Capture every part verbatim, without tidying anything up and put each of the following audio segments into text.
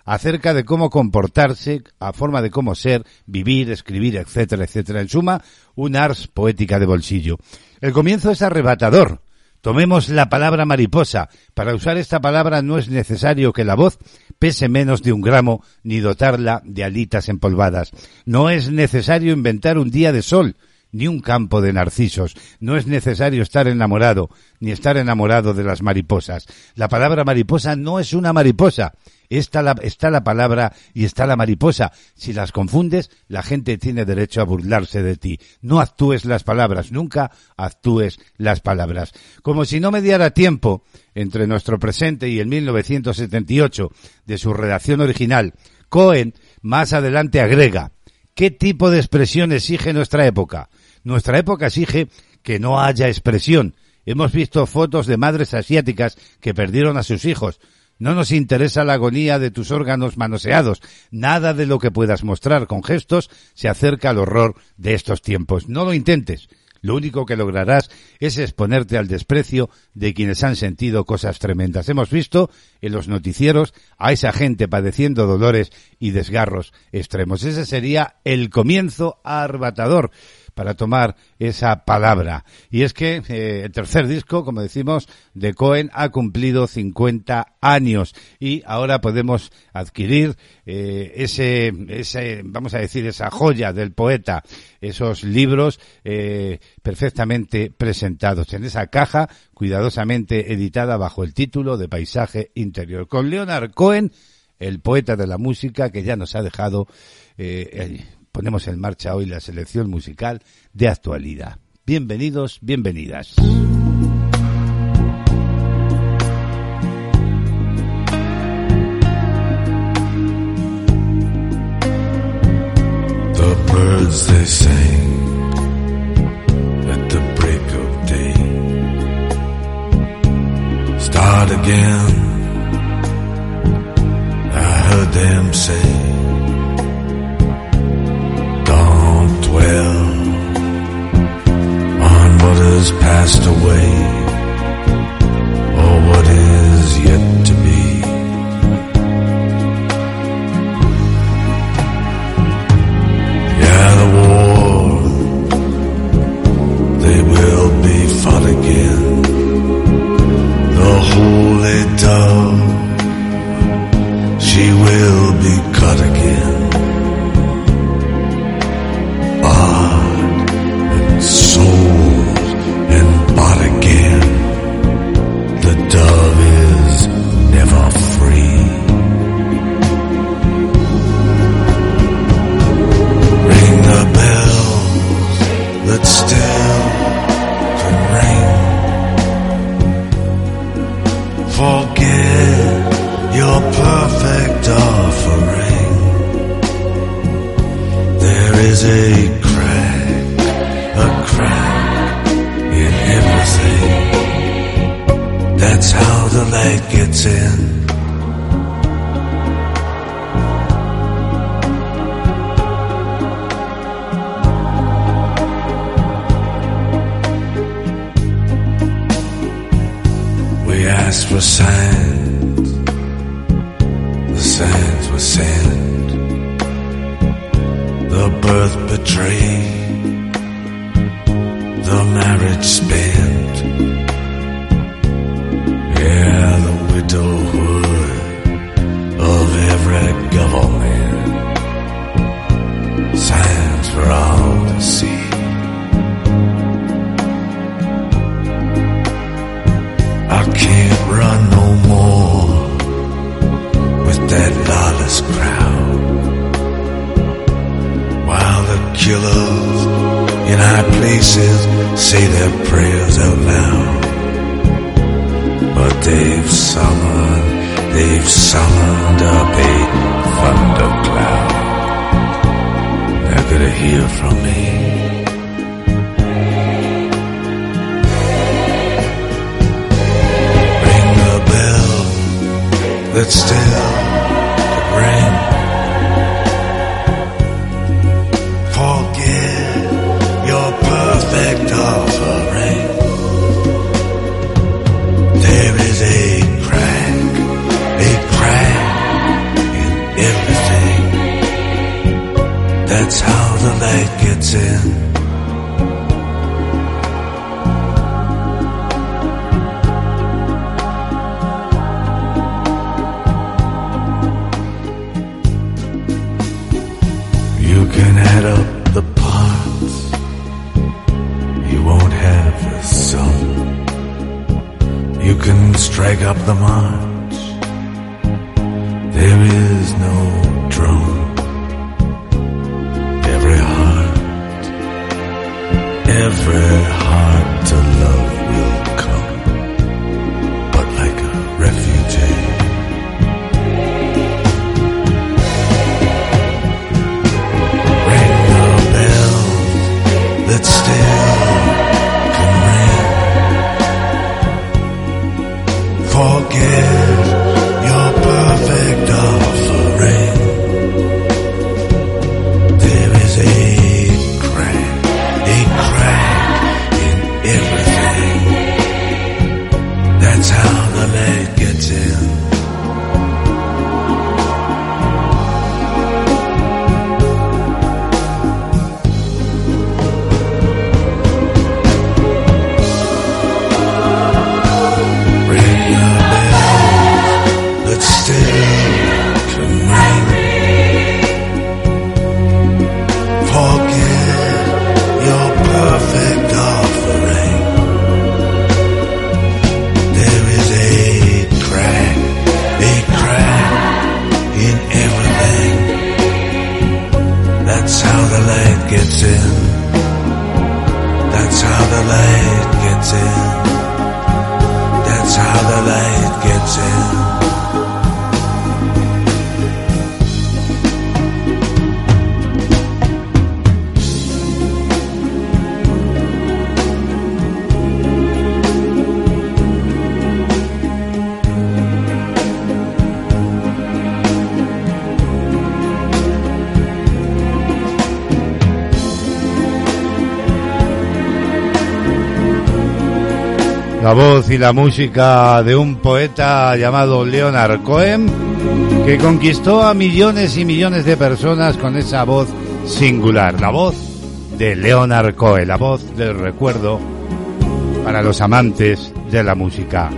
acerca de cómo comportarse, a forma de cómo ser, vivir, escribir, etcétera, etcétera. En suma, un ars poética de bolsillo. El comienzo es arrebatador. Tomemos la palabra mariposa. Para usar esta palabra no es necesario que la voz pese menos de un gramo ni dotarla de alitas empolvadas. No es necesario inventar un día de sol ni un campo de narcisos. No es necesario estar enamorado ni estar enamorado de las mariposas. La palabra mariposa no es una mariposa. Está la, está la palabra y está la mariposa. Si las confundes, la gente tiene derecho a burlarse de ti. No actúes las palabras, nunca actúes las palabras. Como si no mediara tiempo entre nuestro presente y el mil novecientos setenta y ocho de su redacción original, Cohen más adelante agrega: ¿qué tipo de expresión exige nuestra época? Nuestra época exige que no haya expresión. Hemos visto fotos de madres asiáticas que perdieron a sus hijos. No nos interesa la agonía de tus órganos manoseados. Nada de lo que puedas mostrar con gestos se acerca al horror de estos tiempos. No lo intentes. Lo único que lograrás es exponerte al desprecio de quienes han sentido cosas tremendas. Hemos visto en los noticieros a esa gente padeciendo dolores y desgarros extremos. Ese sería el comienzo arrebatador para tomar esa palabra. Y es que eh, el tercer disco, como decimos, de Cohen ha cumplido cincuenta años y ahora podemos adquirir eh, ese, ese, vamos a decir, esa joya del poeta, esos libros eh, perfectamente presentados en esa caja cuidadosamente editada bajo el título de Paisaje Interior. Con Leonard Cohen, el poeta de la música que ya nos ha dejado... Eh, el, Ponemos en marcha hoy la selección musical de actualidad. Bienvenidos, bienvenidas. The birds they sang at the break of day. Start again. I heard them say. Well, on what has passed away, or what is yet to be. Yeah, the war, they will be fought again. The holy dove, she will be cut again. Forget your perfect offering. There is a crack, a crack in everything. That's how the light gets in. We asked for signs, the signs were sent. The birth betrayed, the marriage spent. Yeah, the widowhood of every government. Signs for all to see. I can't run no more with that lawless crowd, while the killers in high places say their prayers out loud. But they've summoned, they've summoned up a thundercloud. They're gonna hear from me. That's still to bring. Forget your perfect offering. There is a crack, a crack in everything. That's how the light gets in. Strike up the march. There is no drum. Every heart, every heart to love will come, but like a refugee. Ring the bell that's still can ring. Forgive your perfect offering. There is a crack, a crack in everything. That's how the light gets in. La voz y la música de un poeta llamado Leonard Cohen, que conquistó a millones y millones de personas con esa voz singular. La voz de Leonard Cohen, la voz del recuerdo para los amantes de la música.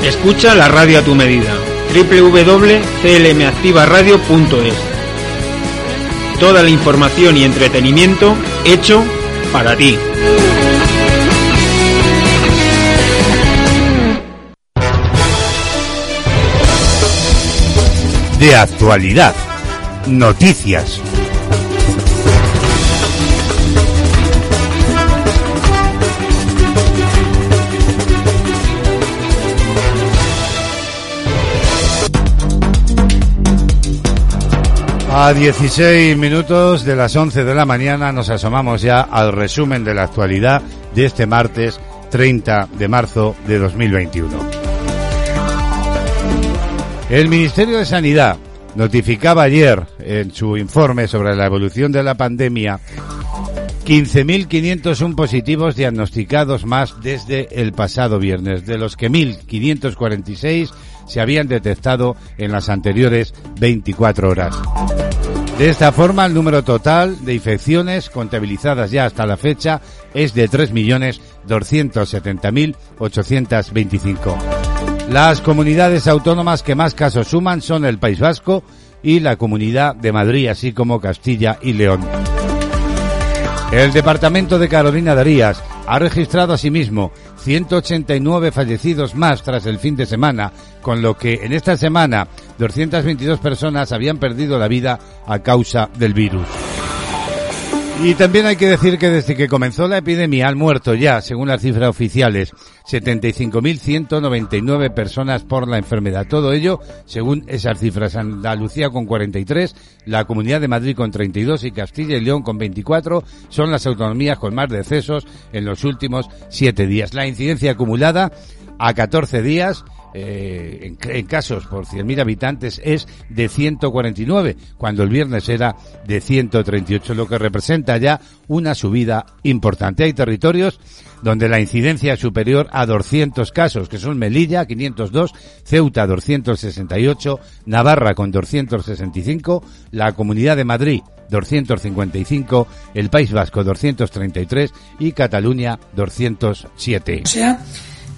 Escucha la radio a tu medida, doble u doble u doble u punto c l m activa radio punto es. Toda la información y entretenimiento hecho para ti. de actualidad, noticias. A dieciséis minutos de las once de la mañana nos asomamos ya al resumen de la actualidad de este martes treinta de marzo de dos mil veintiuno. El Ministerio de Sanidad notificaba ayer en su informe sobre la evolución de la pandemia quince mil quinientos uno positivos diagnosticados más desde el pasado viernes, de los que mil quinientos cuarenta y seis se habían detectado en las anteriores veinticuatro horas. De esta forma, el número total de infecciones contabilizadas ya hasta la fecha es de tres millones doscientos setenta mil ochocientos veinticinco. Las comunidades autónomas que más casos suman son el País Vasco y la Comunidad de Madrid, así como Castilla y León. El departamento de Carolina Darías ha registrado asimismo ciento ochenta y nueve fallecidos más tras el fin de semana, con lo que en esta semana doscientas veintidós personas habían perdido la vida a causa del virus. Y también hay que decir que desde que comenzó la epidemia han muerto ya, según las cifras oficiales, setenta y cinco mil ciento noventa y nueve personas por la enfermedad. Todo ello, según esas cifras, Andalucía con cuarenta y tres, la Comunidad de Madrid con treinta y dos y Castilla y León con veinticuatro, son las autonomías con más decesos en los últimos siete días. La incidencia acumulada a catorce días eh, en, en casos por cien mil habitantes es de ciento cuarenta y nueve, cuando el viernes era de ciento treinta y ocho, lo que representa ya una subida importante. Hay territorios donde la incidencia es superior a doscientos casos, que son Melilla, quinientos dos, Ceuta, doscientos sesenta y ocho, Navarra con doscientos sesenta y cinco, la Comunidad de Madrid, doscientos cincuenta y cinco, el País Vasco, doscientos treinta y tres y Cataluña, doscientos siete. O sea,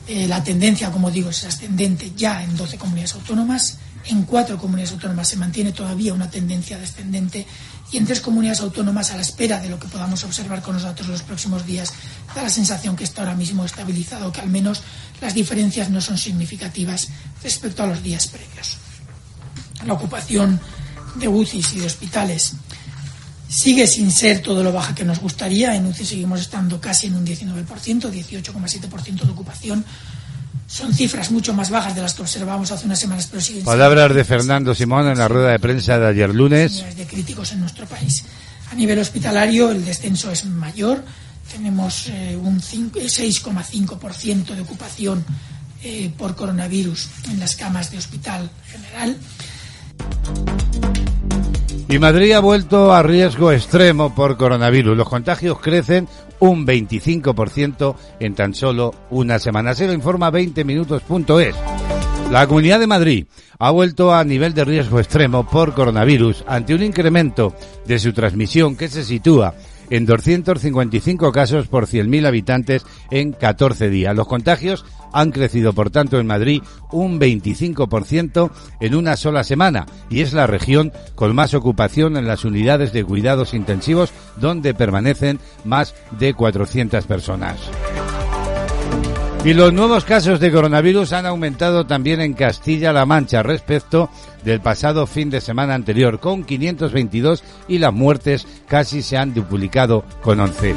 eh, la tendencia, como digo, es ascendente ya en doce comunidades autónomas, en cuatro comunidades autónomas se mantiene todavía una tendencia descendente y en tres comunidades autónomas, a la espera de lo que podamos observar con nosotros los próximos días, da la sensación que está ahora mismo estabilizado, que al menos las diferencias no son significativas respecto a los días previos. La ocupación de U C I s y de hospitales sigue sin ser todo lo baja que nos gustaría. En U C I seguimos estando casi en un diecinueve por ciento, dieciocho coma siete por ciento de ocupación. Son cifras mucho más bajas de las que observamos hace unas semanas, pero siguen. Palabras de Fernando Simón en la rueda de prensa de ayer lunes. ...de críticos en nuestro país. A nivel hospitalario el descenso es mayor. Tenemos eh, un seis coma cinco por ciento de ocupación eh, por coronavirus en las camas de hospital general. Y Madrid ha vuelto a riesgo extremo por coronavirus. Los contagios crecen un veinticinco por ciento en tan solo una semana. Se lo informa veinte minutos punto es. La Comunidad de Madrid ha vuelto a nivel de riesgo extremo por coronavirus ante un incremento de su transmisión que se sitúa en doscientos cincuenta y cinco casos por cien mil habitantes en catorce días. Los contagios han crecido, por tanto, en Madrid un veinticinco por ciento en una sola semana y es la región con más ocupación en las unidades de cuidados intensivos, donde permanecen más de cuatrocientas personas. Y los nuevos casos de coronavirus han aumentado también en Castilla-La Mancha respecto del pasado fin de semana anterior, con quinientos veintidós, y las muertes casi se han duplicado con once.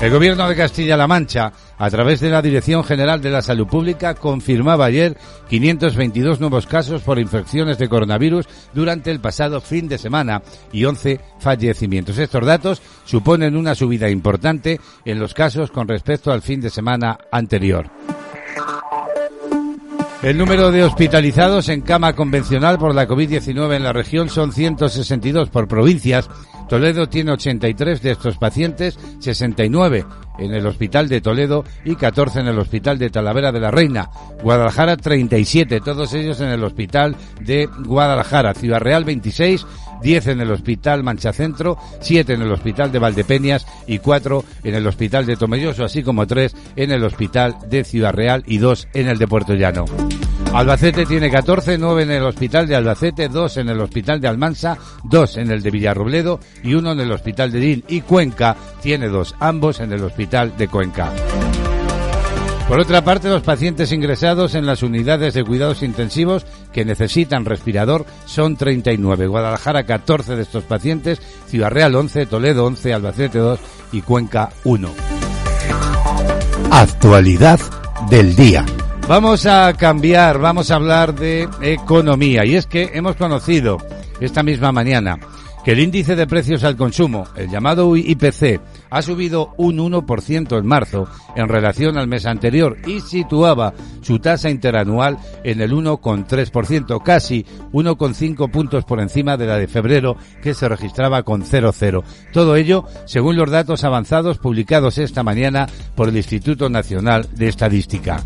El Gobierno de Castilla-La Mancha, a través de la Dirección General de la Salud Pública, confirmaba ayer quinientos veintidós nuevos casos por infecciones de coronavirus durante el pasado fin de semana y once fallecimientos. Estos datos suponen una subida importante en los casos con respecto al fin de semana anterior. El número de hospitalizados en cama convencional por la COVID diecinueve en la región son ciento sesenta y dos por provincias. Toledo tiene ochenta y tres de estos pacientes, sesenta y nueve en el Hospital de Toledo y catorce en el Hospital de Talavera de la Reina. Guadalajara treinta y siete, todos ellos en el Hospital de Guadalajara. Ciudad Real veintiséis, diez en el Hospital Mancha Centro, siete en el Hospital de Valdepeñas y cuatro en el Hospital de Tomelloso, así como tres en el Hospital de Ciudad Real y dos en el de Puerto Llano. Albacete tiene catorce, nueve en el Hospital de Albacete, dos en el Hospital de Almansa, dos en el de Villarrobledo y uno en el Hospital de Lille. Y Cuenca tiene dos, ambos en el Hospital de Cuenca. Por otra parte, los pacientes ingresados en las unidades de cuidados intensivos que necesitan respirador son treinta y nueve. Guadalajara, catorce de estos pacientes, Ciudad Real, once, Toledo, once, Albacete, dos y Cuenca, uno. Actualidad del día. Vamos a cambiar, vamos a hablar de economía. Y es que hemos conocido esta misma mañana que el índice de precios al consumo, el llamado I P C, ha subido un uno por ciento en marzo en relación al mes anterior y situaba su tasa interanual en el uno coma tres por ciento, casi uno coma cinco puntos por encima de la de febrero, que se registraba con cero coma cero. Todo ello según los datos avanzados publicados esta mañana por el Instituto Nacional de Estadística.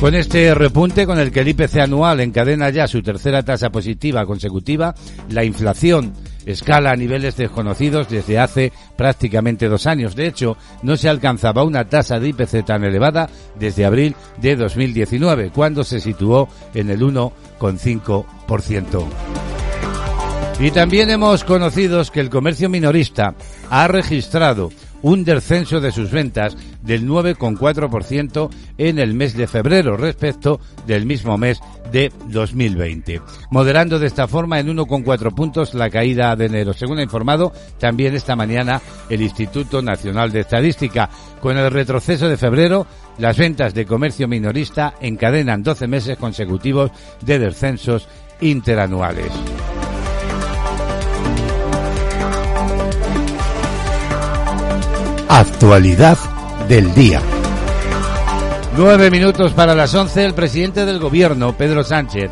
Con este repunte, con el que el I P C anual encadena ya su tercera tasa positiva consecutiva, la inflación escala a niveles desconocidos desde hace prácticamente dos años. De hecho, no se alcanzaba una tasa de I P C tan elevada desde abril de dos mil diecinueve, cuando se situó en el uno coma cinco por ciento. Y también hemos conocido que el comercio minorista ha registrado un descenso de sus ventas del nueve coma cuatro por ciento en el mes de febrero respecto del mismo mes de dos mil veinte, moderando de esta forma en uno coma cuatro puntos la caída de enero, según ha informado también esta mañana el Instituto Nacional de Estadística. Con el retroceso de febrero, las ventas de comercio minorista encadenan doce meses consecutivos de descensos interanuales. Actualidad del día. Nueve minutos para las once. El presidente del gobierno, Pedro Sánchez,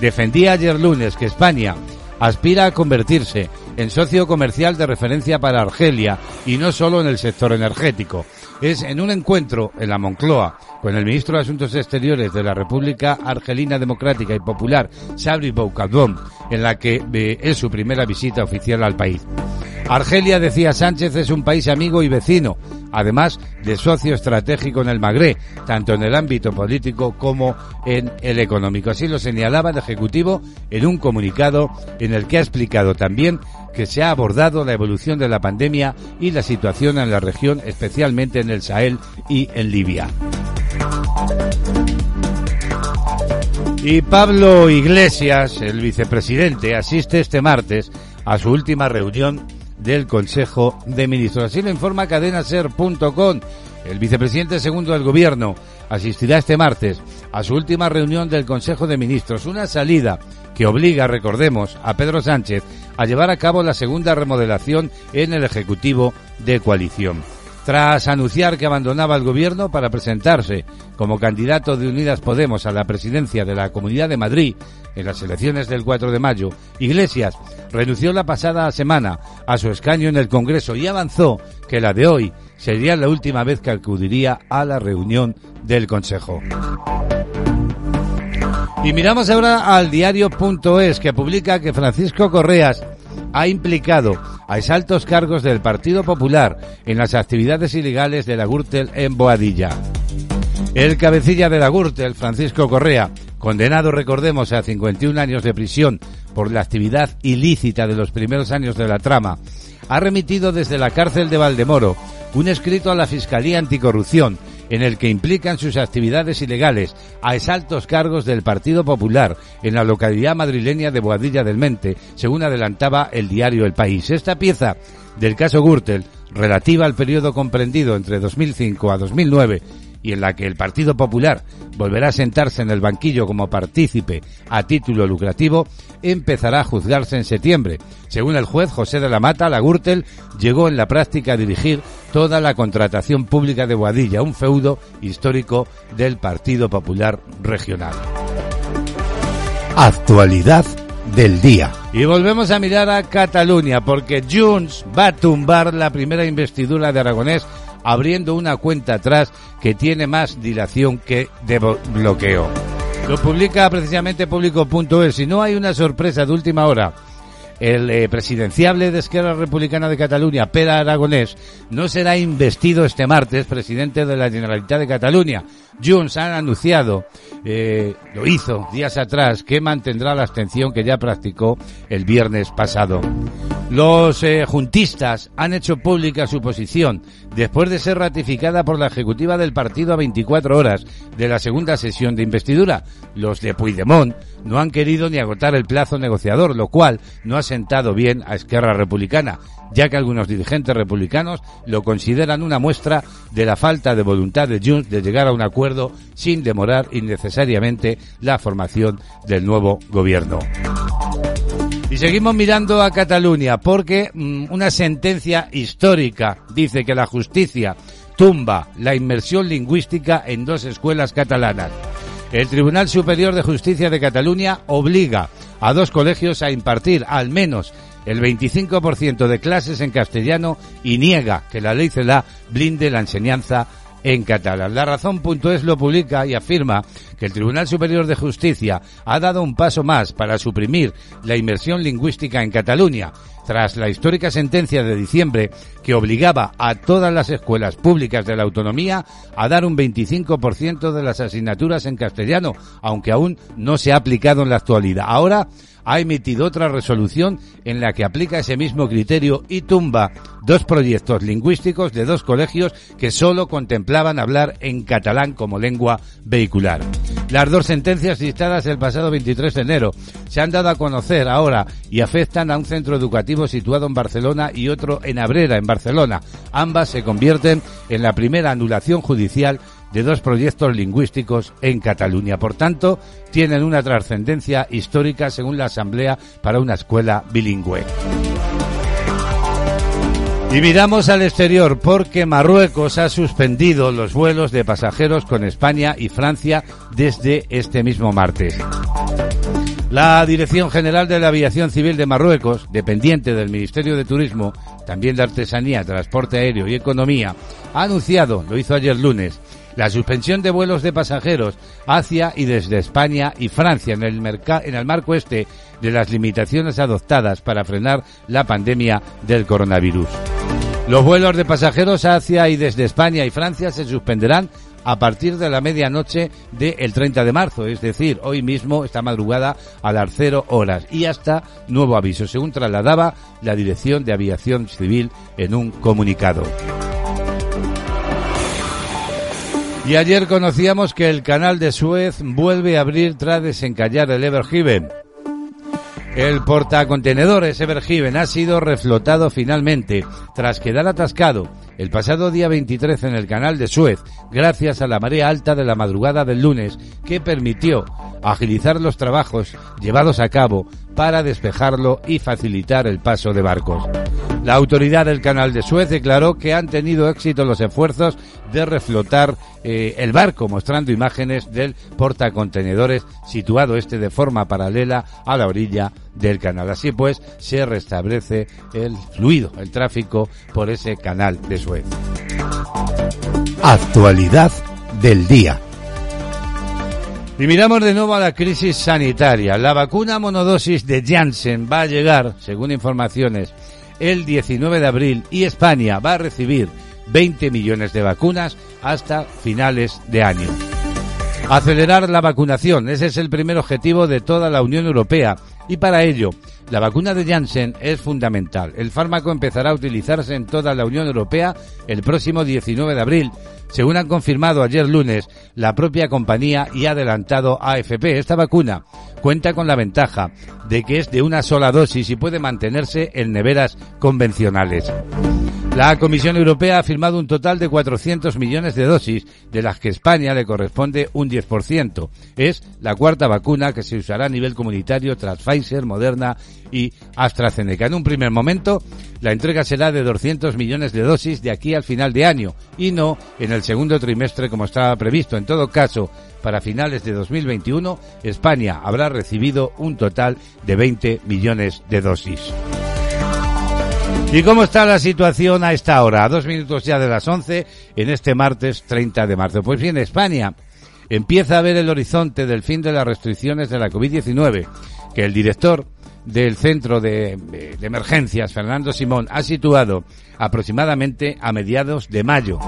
defendía ayer lunes que España aspira a convertirse en socio comercial de referencia para Argelia y no solo en el sector energético. Es en un encuentro en la Moncloa con el ministro de Asuntos Exteriores de la República Argelina Democrática y Popular, Sabri Boucadón, en la que es su primera visita oficial al país. Argelia, decía Sánchez, es un país amigo y vecino, además de socio estratégico en el Magreb, tanto en el ámbito político como en el económico. Así lo señalaba el Ejecutivo en un comunicado en el que ha explicado también que se ha abordado la evolución de la pandemia y la situación en la región, especialmente en el Sahel y en Libia. Y Pablo Iglesias, el vicepresidente, asiste este martes a su última reunión del Consejo de Ministros. Así lo informa cadena ser punto com. El vicepresidente segundo del Gobierno asistirá este martes a su última reunión del Consejo de Ministros, una salida que obliga, recordemos, a Pedro Sánchez a llevar a cabo la segunda remodelación en el Ejecutivo de coalición. Tras anunciar que abandonaba el Gobierno para presentarse como candidato de Unidas Podemos a la presidencia de la Comunidad de Madrid en las elecciones del cuatro de mayo, Iglesias renunció la pasada semana a su escaño en el Congreso y avanzó que la de hoy sería la última vez que acudiría a la reunión del Consejo. Y miramos ahora al diario punto es, que publica que Francisco Correa ha implicado a exaltos cargos del Partido Popular en las actividades ilegales de la Gürtel en Boadilla. El cabecilla de la Gürtel, Francisco Correa, condenado, recordemos, a cincuenta y un años de prisión por la actividad ilícita de los primeros años de la trama, ha remitido desde la cárcel de Valdemoro un escrito a la Fiscalía Anticorrupción en el que implican sus actividades ilegales a exaltos cargos del Partido Popular en la localidad madrileña de Boadilla del Monte, según adelantaba el diario El País. Esta pieza del caso Gürtel, relativa al periodo comprendido entre dos mil cinco a dos mil nueve, y en la que el Partido Popular volverá a sentarse en el banquillo como partícipe a título lucrativo, empezará a juzgarse en septiembre. Según el juez José de la Mata, la Gürtel llegó en la práctica a dirigir toda la contratación pública de Boadilla, un feudo histórico del Partido Popular Regional. Actualidad del día. Y volvemos a mirar a Cataluña, porque Junts va a tumbar la primera investidura de Aragonés, abriendo una cuenta atrás que tiene más dilación que de bloqueo. Lo publica precisamente público punto es. Si no hay una sorpresa de última hora el eh, presidenciable de Esquerra Republicana de Cataluña, Pere Aragonés, no será investido este martes presidente de la Generalitat de Cataluña. Junts ha anunciado, eh, lo hizo días atrás, que mantendrá la abstención que ya practicó el viernes pasado. Los eh, juntistas han hecho pública su posición después de ser ratificada por la ejecutiva del partido a veinticuatro horas de la segunda sesión de investidura. Los de Puigdemont no han querido ni agotar el plazo negociador, lo cual no ha sentado bien a Esquerra Republicana, ya que algunos dirigentes republicanos lo consideran una muestra de la falta de voluntad de Junts de llegar a un acuerdo sin demorar innecesariamente la formación del nuevo gobierno. Y seguimos mirando a Cataluña porque mmm, una sentencia histórica dice que la justicia tumba la inmersión lingüística en dos escuelas catalanas. El Tribunal Superior de Justicia de Cataluña obliga a dos colegios a impartir al menos el veinticinco por ciento de clases en castellano y niega que la ley Celaá blinde la enseñanza en catalán. La Razón.es lo publica y afirma que el Tribunal Superior de Justicia ha dado un paso más para suprimir la inmersión lingüística en Cataluña, tras la histórica sentencia de diciembre que obligaba a todas las escuelas públicas de la autonomía a dar un veinticinco por ciento de las asignaturas en castellano, aunque aún no se ha aplicado en la actualidad. Ahora ha emitido otra resolución en la que aplica ese mismo criterio y tumba dos proyectos lingüísticos de dos colegios que solo contemplaban hablar en catalán como lengua vehicular. Las dos sentencias dictadas el pasado veintitrés de enero se han dado a conocer ahora y afectan a un centro educativo situado en Barcelona y otro en Abrera, en Barcelona. Ambas se convierten en la primera anulación judicial de dos proyectos lingüísticos en Cataluña. Por tanto, tienen una trascendencia histórica según la Asamblea para una escuela bilingüe. Y miramos al exterior porque Marruecos ha suspendido los vuelos de pasajeros con España y Francia desde este mismo martes. La Dirección General de la Aviación Civil de Marruecos, dependiente del Ministerio de Turismo, también de Artesanía, Transporte Aéreo y Economía, ha anunciado, lo hizo ayer lunes, la suspensión de vuelos de pasajeros hacia y desde España y Francia en el, merc- en el marco este de las limitaciones adoptadas para frenar la pandemia del coronavirus. Los vuelos de pasajeros hacia y desde España y Francia se suspenderán a partir de la medianoche del treinta de marzo, es decir, hoy mismo, esta madrugada, a las cero horas y hasta nuevo aviso, según trasladaba la Dirección de Aviación Civil en un comunicado. Y ayer conocíamos que el canal de Suez vuelve a abrir tras desencallar el Ever Given. El portacontenedores Ever Given ha sido reflotado finalmente tras quedar atascado el pasado día veintitrés en el canal de Suez gracias a la marea alta de la madrugada del lunes que permitió agilizar los trabajos llevados a cabo para despejarlo y facilitar el paso de barcos. La autoridad del Canal de Suez declaró que han tenido éxito los esfuerzos de reflotar eh, el barco, mostrando imágenes del portacontenedores situado este de forma paralela a la orilla del canal. Así pues, se restablece el fluido, el tráfico por ese Canal de Suez. Actualidad del día. Y miramos de nuevo a la crisis sanitaria. La vacuna monodosis de Janssen va a llegar, según informaciones, el diecinueve de abril y España va a recibir veinte millones de vacunas hasta finales de año. Acelerar la vacunación, ese es el primer objetivo de toda la Unión Europea y para ello la vacuna de Janssen es fundamental. El fármaco empezará a utilizarse en toda la Unión Europea el próximo diecinueve de abril, según han confirmado ayer lunes la propia compañía y adelantado A F P. Esta vacuna cuenta con la ventaja de que es de una sola dosis y puede mantenerse en neveras convencionales. La Comisión Europea ha firmado un total de cuatrocientos millones de dosis, de las que España le corresponde un diez por ciento. Es la cuarta vacuna que se usará a nivel comunitario tras Pfizer, Moderna y AstraZeneca. En un primer momento, la entrega será de doscientos millones de dosis de aquí al final de año y no en el segundo trimestre como estaba previsto. En todo caso, para finales de dos mil veintiuno, España habrá recibido un total de veinte millones de dosis. ¿Y cómo está la situación a esta hora? A dos minutos ya de las once, en este martes treinta de marzo. Pues bien, España empieza a ver el horizonte del fin de las restricciones de la covid diecinueve, que el director del Centro de, de Emergencias, Fernando Simón, ha situado aproximadamente a mediados de mayo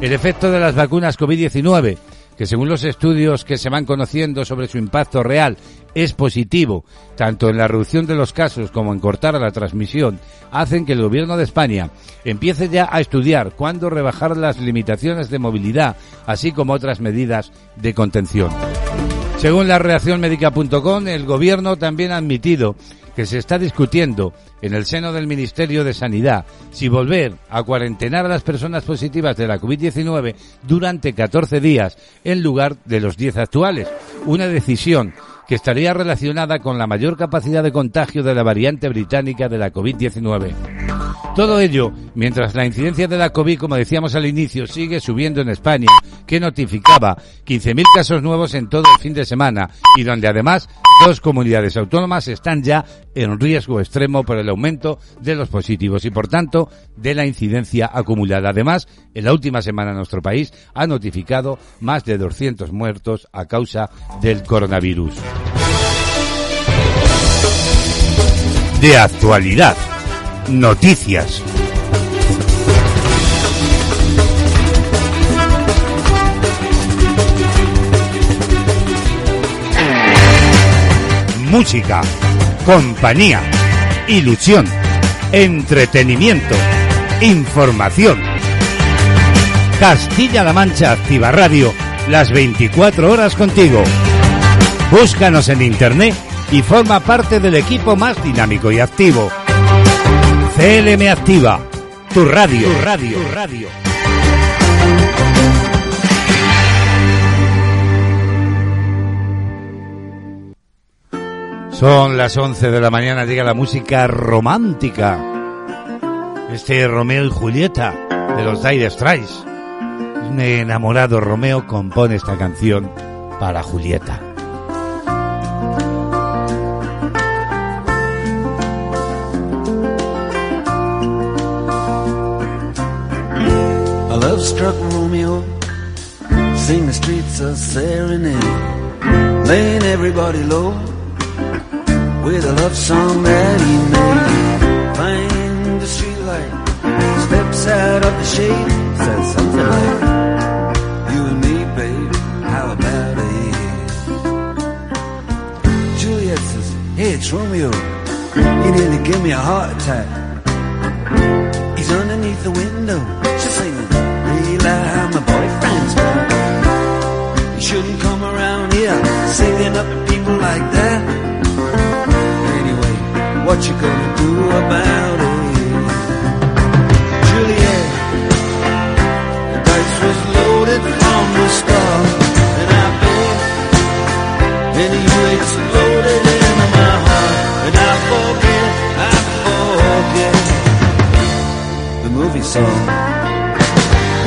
el efecto de las vacunas covid diecinueve, que según los estudios que se van conociendo sobre su impacto real es positivo, tanto en la reducción de los casos como en cortar la transmisión, hacen que el gobierno de España empiece ya a estudiar cuándo rebajar las limitaciones de movilidad, así como otras medidas de contención. Según la reacción médica punto com, el gobierno también ha admitido que se está discutiendo en el seno del Ministerio de Sanidad si volver a cuarentenar a las personas positivas de la covid diecinueve durante catorce días en lugar de los diez actuales, una decisión que estaría relacionada con la mayor capacidad de contagio de la variante británica de la covid diecinueve. Todo ello, mientras la incidencia de la COVID, como decíamos al inicio, sigue subiendo en España, que notificaba quince mil casos nuevos en todo el fin de semana y donde además dos comunidades autónomas están ya en riesgo extremo por el aumento de los positivos y, por tanto, de la incidencia acumulada. Además, en la última semana nuestro país ha notificado más de doscientos muertos a causa del coronavirus. De actualidad, noticias. Música, compañía, ilusión, entretenimiento, información. Castilla-La Mancha Activa Radio, las veinticuatro horas contigo. Búscanos en internet y forma parte del equipo más dinámico y activo. C L M Activa, tu radio, tu radio, tu radio. Son las once de la mañana, llega la música romántica. Este Romeo y Julieta de los Dire Straits. Un enamorado Romeo compone esta canción para Julieta. A love struck Romeo, sing the streets a serenade, laying everybody low with a love song that he made. Find the streetlight, steps out of the shade, says something like, you and me, babe, how about it? Juliet says, hey, it's Romeo, he nearly gave me a heart attack. He's underneath the window, she's singing, realize how my boyfriend's back. You shouldn't come around here singing up at people like that. What you gonna do about it? Juliet, the dice was loaded from the start, and I bet and you exploded into my heart, and I forget, I forget the movie song.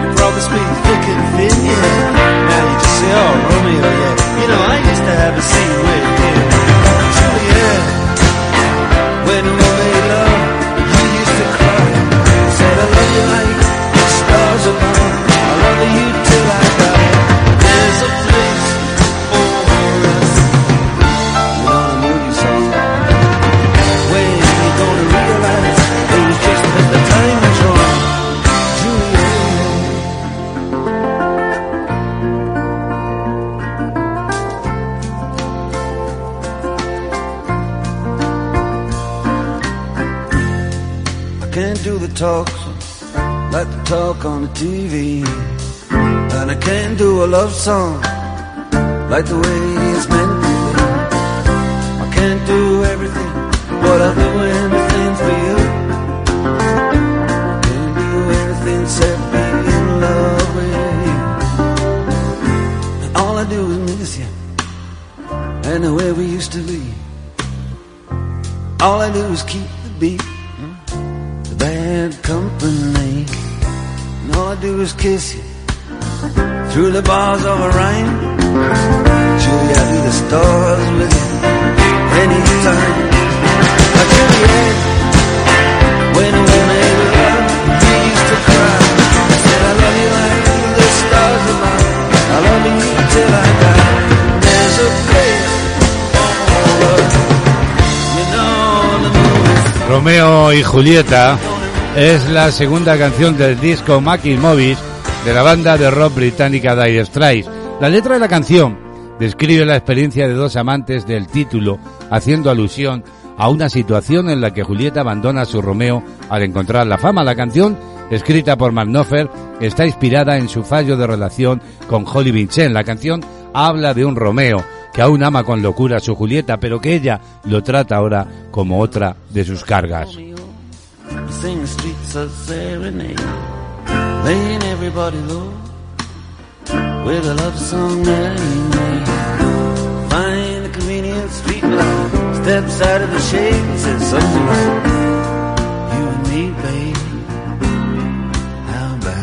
you promised me thick and thin, yeah. Now you just say, oh, Romeo, yeah, you know, I used to have a scene with you, Juliet. When we made love, you used to cry, you said, I love you like the stars above, I love you till I die. There's a place for us. Talks like the talk on the T V. I and I can't do a love song like the way it's meant to be. I can't do everything, but I'll do anything for you. Can't do anything except be in love with you. And all I do is miss you and the way we used to be. All I do is keep the beat, the bad company. And all I do is kiss you through the bars of a rain. Julie, I do the stars with you anytime. I can't wait when we made love. We used to cry. I said I love you like the stars above. I love you till I die. There's a place on earth, you know the moon. Romeo y Julieta es la segunda canción del disco Maquis Mobis de la banda de rock británica Dire Straits. La letra de la canción describe la experiencia de dos amantes del título, haciendo alusión a una situación en la que Julieta abandona a su Romeo al encontrar la fama. La canción, escrita por Marnoffer, está inspirada en su fallo de relación con Holly Vincent. La canción habla de un Romeo que aún ama con locura a su Julieta, pero que ella lo trata ahora como otra de sus cargas. Laying everybody low with a love song that you made. Find a convenient street light, steps out of the shade and says something like, you and me, babe, how about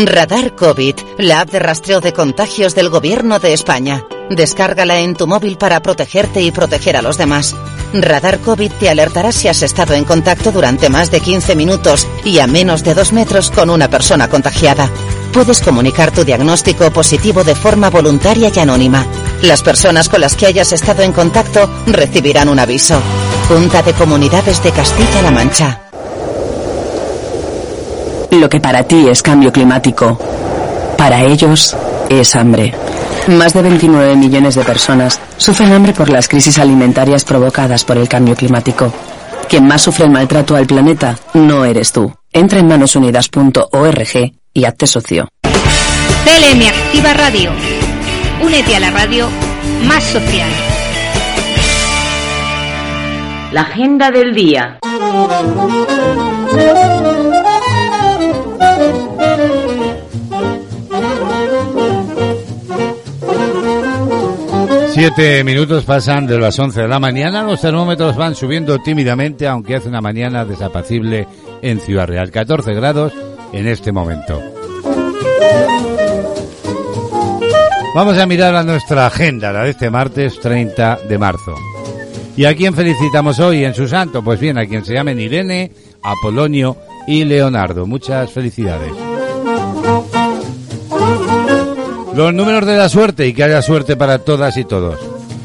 Radar COVID, la app de rastreo de contagios del Gobierno de España. Descárgala en tu móvil para protegerte y proteger a los demás. Radar COVID te alertará si has estado en contacto durante más de quince minutos y a menos de dos metros con una persona contagiada. Puedes comunicar tu diagnóstico positivo de forma voluntaria y anónima. Las personas con las que hayas estado en contacto recibirán un aviso. Junta de Comunidades de Castilla-La Mancha. Lo que para ti es cambio climático, para ellos es hambre. Más de veintinueve millones de personas sufren hambre por las crisis alimentarias provocadas por el cambio climático. Quien más sufre el maltrato al planeta no eres tú. Entra en manos unidas punto org y hazte socio. C L M Activa Radio. Únete a la radio más social. La agenda del día. Siete minutos pasan de las once de la mañana. Los termómetros van subiendo tímidamente, aunque hace una mañana desapacible en Ciudad Real. catorce grados en este momento. Vamos a mirar a nuestra agenda, la de este martes treinta de marzo. ¿Y a quién felicitamos hoy en su santo? Pues bien, a quien se llamen Irene, Apolonio y Leonardo. Muchas felicidades. Los números de la suerte, y que haya suerte para todas y todos.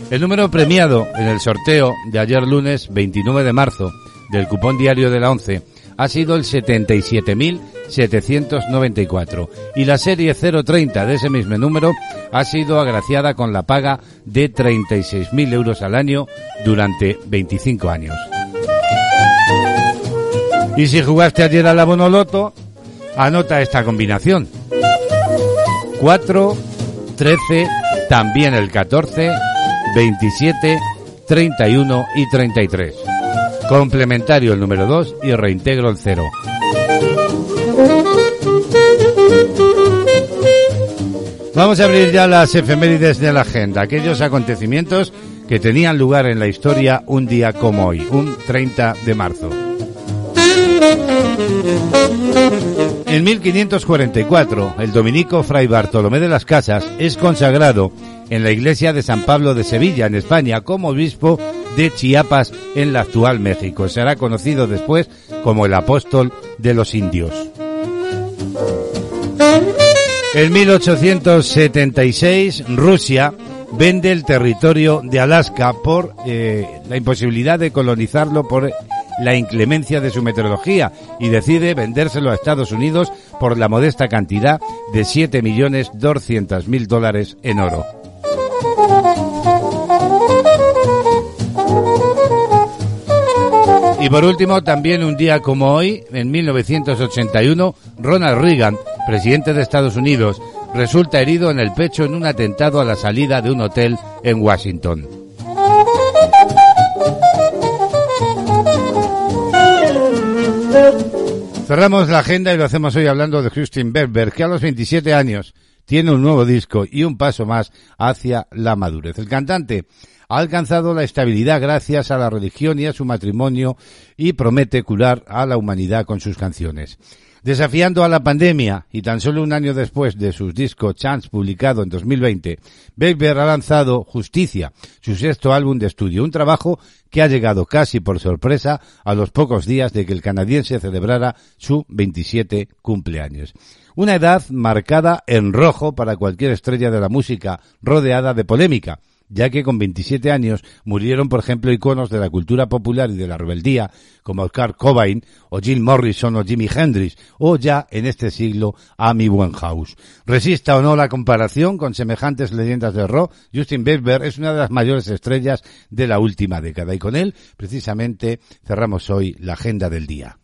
El número premiado en el sorteo de ayer lunes veintinueve de marzo del cupón diario de la once ha sido el setenta y siete mil setecientos noventa y cuatro y la serie cero treinta de ese mismo número ha sido agraciada con la paga de treinta y seis mil euros al año durante veinticinco años. Y si jugaste ayer al Abonoloto, anota esta combinación. cuatro, trece, también el catorce, veintisiete, treinta y uno y treinta y tres. Complementario el número dos y reintegro el cero. Vamos a abrir ya las efemérides de la agenda, aquellos acontecimientos que tenían lugar en la historia un día como hoy, un treinta de marzo. En mil quinientos cuarenta y cuatro, el dominico Fray Bartolomé de las Casas es consagrado en la iglesia de San Pablo de Sevilla, en España, como obispo de Chiapas, en la actual México. Será conocido después como el apóstol de los indios. En mil ochocientos setenta y seis, Rusia vende el territorio de Alaska por eh, la imposibilidad de colonizarlo por la inclemencia de su meteorología y decide vendérselo a Estados Unidos por la modesta cantidad de siete millones doscientos mil dólares en oro. Y por último, también un día como hoy, en mil novecientos ochenta y uno, Ronald Reagan, presidente de Estados Unidos, resulta herido en el pecho en un atentado a la salida de un hotel en Washington. Cerramos la agenda y lo hacemos hoy hablando de Justin Bieber, que a los veintisiete años tiene un nuevo disco y un paso más hacia la madurez. El cantante ha alcanzado la estabilidad gracias a la religión y a su matrimonio y promete curar a la humanidad con sus canciones. Desafiando a la pandemia y tan solo un año después de sus discos Chance, publicado en dos mil veinte, Bieber ha lanzado Justicia, su sexto álbum de estudio, un trabajo que ha llegado casi por sorpresa a los pocos días de que el canadiense celebrara su veintisiete cumpleaños. Una edad marcada en rojo para cualquier estrella de la música, rodeada de polémica, ya que con veintisiete años murieron, por ejemplo, iconos de la cultura popular y de la rebeldía, como Kurt Cobain, o Jim Morrison, o Jimi Hendrix, o ya en este siglo, Amy Winehouse. Resista o no la comparación con semejantes leyendas del rock, Justin Bieber es una de las mayores estrellas de la última década, y con él, precisamente, cerramos hoy la agenda del día.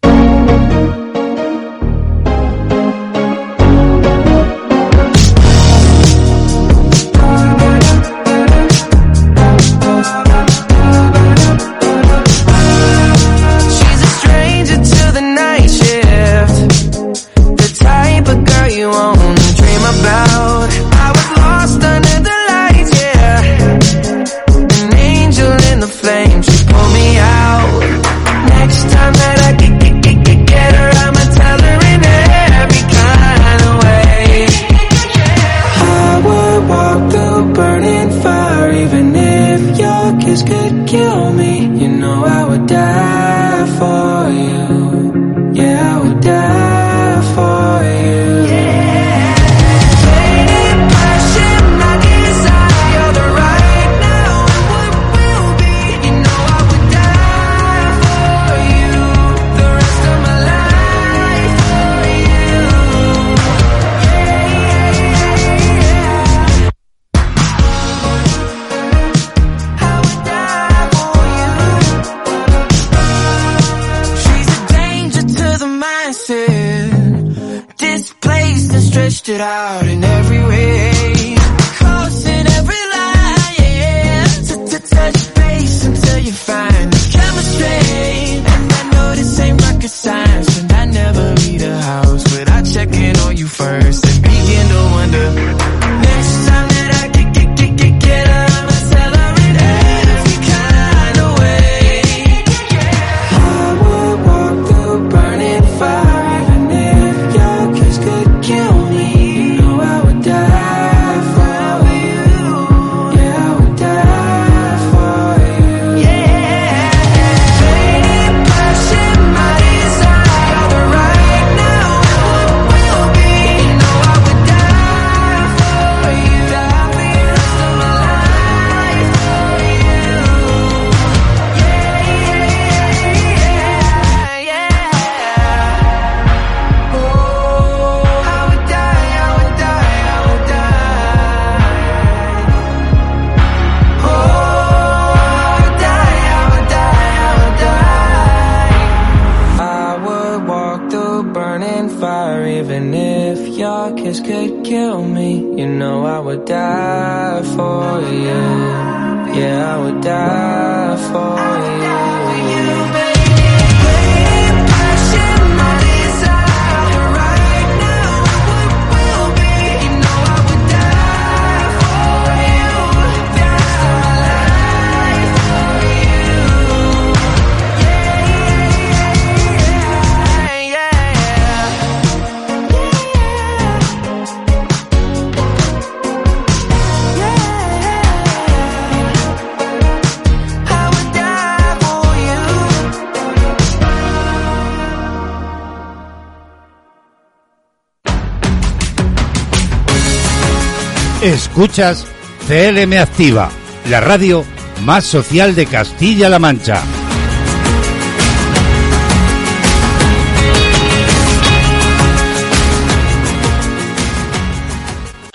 Escuchas C L M Activa, la radio más social de Castilla-La Mancha.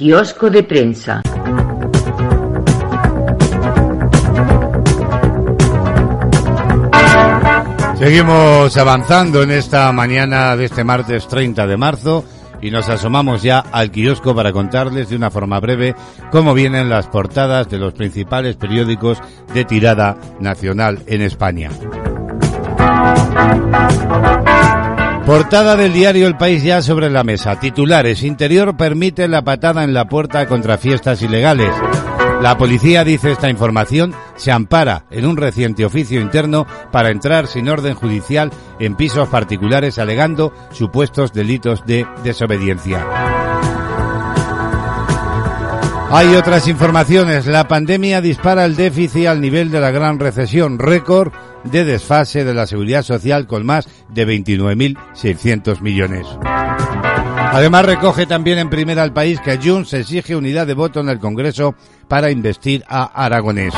Kiosco de prensa. Seguimos avanzando en esta mañana de este martes treinta de marzo y nos asomamos ya al kiosco para contarles de una forma breve cómo vienen las portadas de los principales periódicos de tirada nacional en España. Portada del diario El País ya sobre la mesa. Titulares. Interior permite la patada en la puerta contra fiestas ilegales. La policía, dice esta información, se ampara en un reciente oficio interno para entrar sin orden judicial en pisos particulares alegando supuestos delitos de desobediencia. Hay otras informaciones. La pandemia dispara el déficit al nivel de la gran recesión, récord de desfase de la seguridad social con más de veintinueve mil seiscientos millones. Además recoge también en primera al país que Junts exige unidad de voto en el Congreso para investir a Aragonés.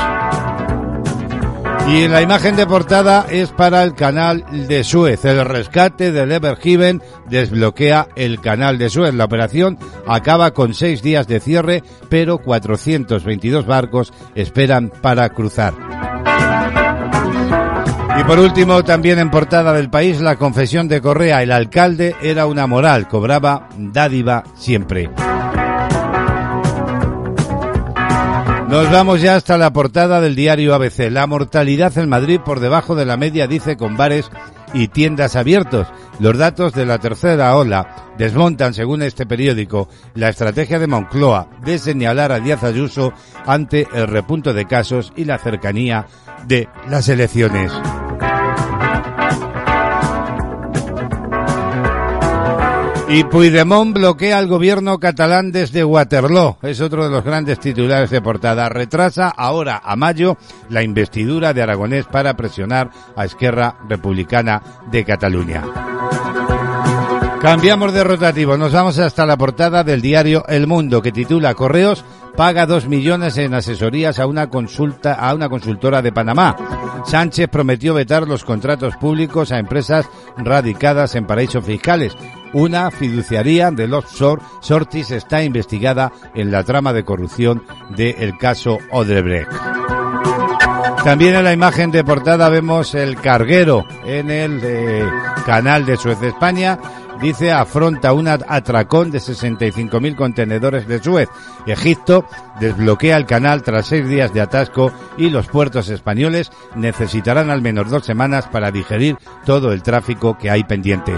Y en la imagen de portada es para el canal de Suez. El rescate del Ever Given desbloquea el canal de Suez. La operación acaba con seis días de cierre, pero cuatrocientos veintidós barcos esperan para cruzar. Y por último, también en portada del País, la confesión de Correa. El alcalde era una moral, cobraba dádiva siempre. Nos vamos ya hasta la portada del diario A B C. La mortalidad en Madrid por debajo de la media, dice, con bares y tiendas abiertos. Los datos de la tercera ola desmontan, según este periódico, la estrategia de Moncloa de señalar a Díaz Ayuso ante el repunte de casos y la cercanía de las elecciones. Y Puigdemont bloquea al gobierno catalán desde Waterloo. Es otro de los grandes titulares de portada. Retrasa ahora a mayo la investidura de Aragonés para presionar a Esquerra Republicana de Cataluña. Cambiamos de rotativo. Nos vamos hasta la portada del diario El Mundo, que titula Correos paga dos millones en asesorías a una consulta a una consultora de Panamá. Sánchez prometió vetar los contratos públicos a empresas radicadas en paraísos fiscales. Una fiduciaría del offshore Sortis está investigada en la trama de corrupción del caso Odebrecht. También en la imagen de portada vemos el carguero en el eh, canal de Suez. España, dice, afronta un atracón de sesenta y cinco mil contenedores de Suez. Egipto desbloquea el canal tras seis días de atasco y los puertos españoles necesitarán al menos dos semanas para digerir todo el tráfico que hay pendiente.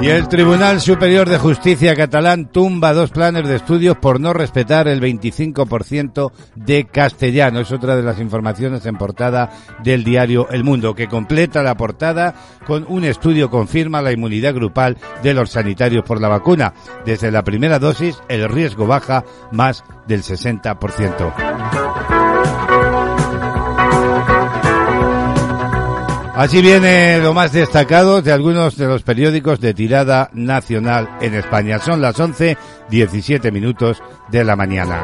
Y el Tribunal Superior de Justicia catalán tumba dos planes de estudios por no respetar el veinticinco por ciento de castellano. Es otra de las informaciones en portada del diario El Mundo, que completa la portada con un estudio que confirma la inmunidad grupal de los sanitarios por la vacuna. Desde la primera dosis el riesgo baja más del sesenta por ciento. Así viene lo más destacado de algunos de los periódicos de tirada nacional en España. Son las once diecisiete minutos de la mañana.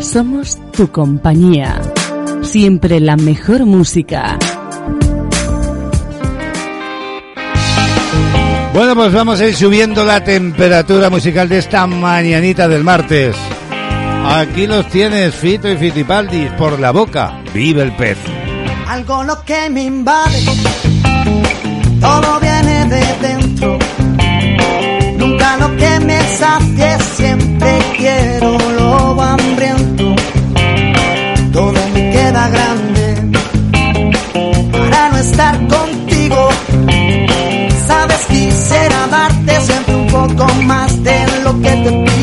Somos tu compañía. Siempre la mejor música. Bueno, pues vamos a ir subiendo la temperatura musical de esta mañanita del martes. Aquí los tienes, Fito y Fitipaldis, por la boca vive el pez. Algo lo que me invade, todo viene de dentro. Nunca lo que me sacie, siempre quiero lo hambriento. Todo me queda grande para no estar contigo. Sabes, quisiera darte siempre un poco más de lo que te pido.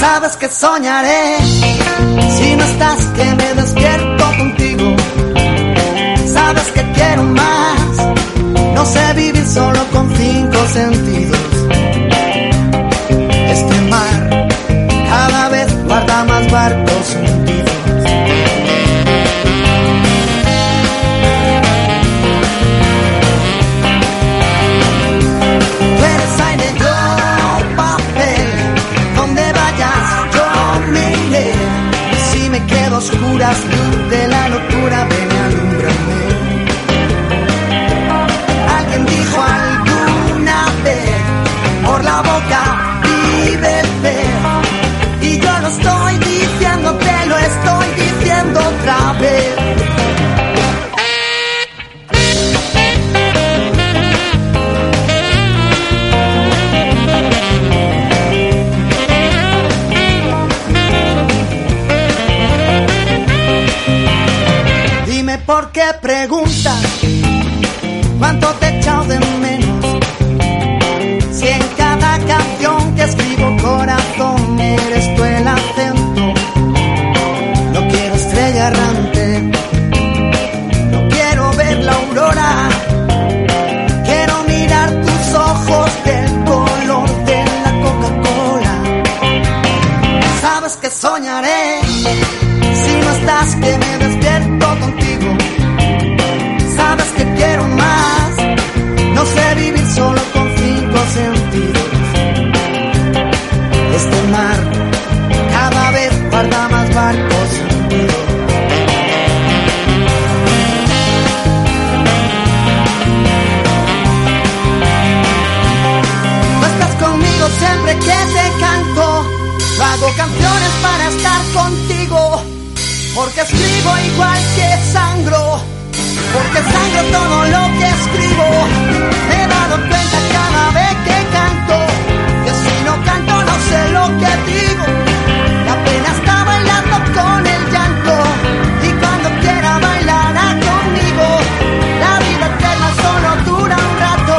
Sabes que soñaré, si no estás que me despierto contigo. Sabes que quiero más, no sé vivir solo con cinco sentidos. Este mar cada vez guarda más barcos hundidos. Oscuras luz de la locura, ven, alumbrame. por qué preguntas cuánto te he echado de menos. Si en cada canción que escribo, corazón, eres tú el acento. No quiero estrella errante, no quiero ver la aurora. Quiero mirar tus ojos del color de la Coca-Cola. Sabes que soñaré. Si no estás, que me despierto contigo. Sabes que quiero más. No sé vivir solo con cinco sentidos. Este mar cada vez guarda más barcos hundidos. No estás conmigo siempre que te canto. No hago canciones para estar contigo. Porque escribo igual que sangro, porque sangro todo lo que escribo. Me he dado cuenta cada vez que canto, que si no canto no sé lo que digo. La pena está bailando con el llanto, y cuando quiera bailará conmigo. La vida eterna solo dura un rato,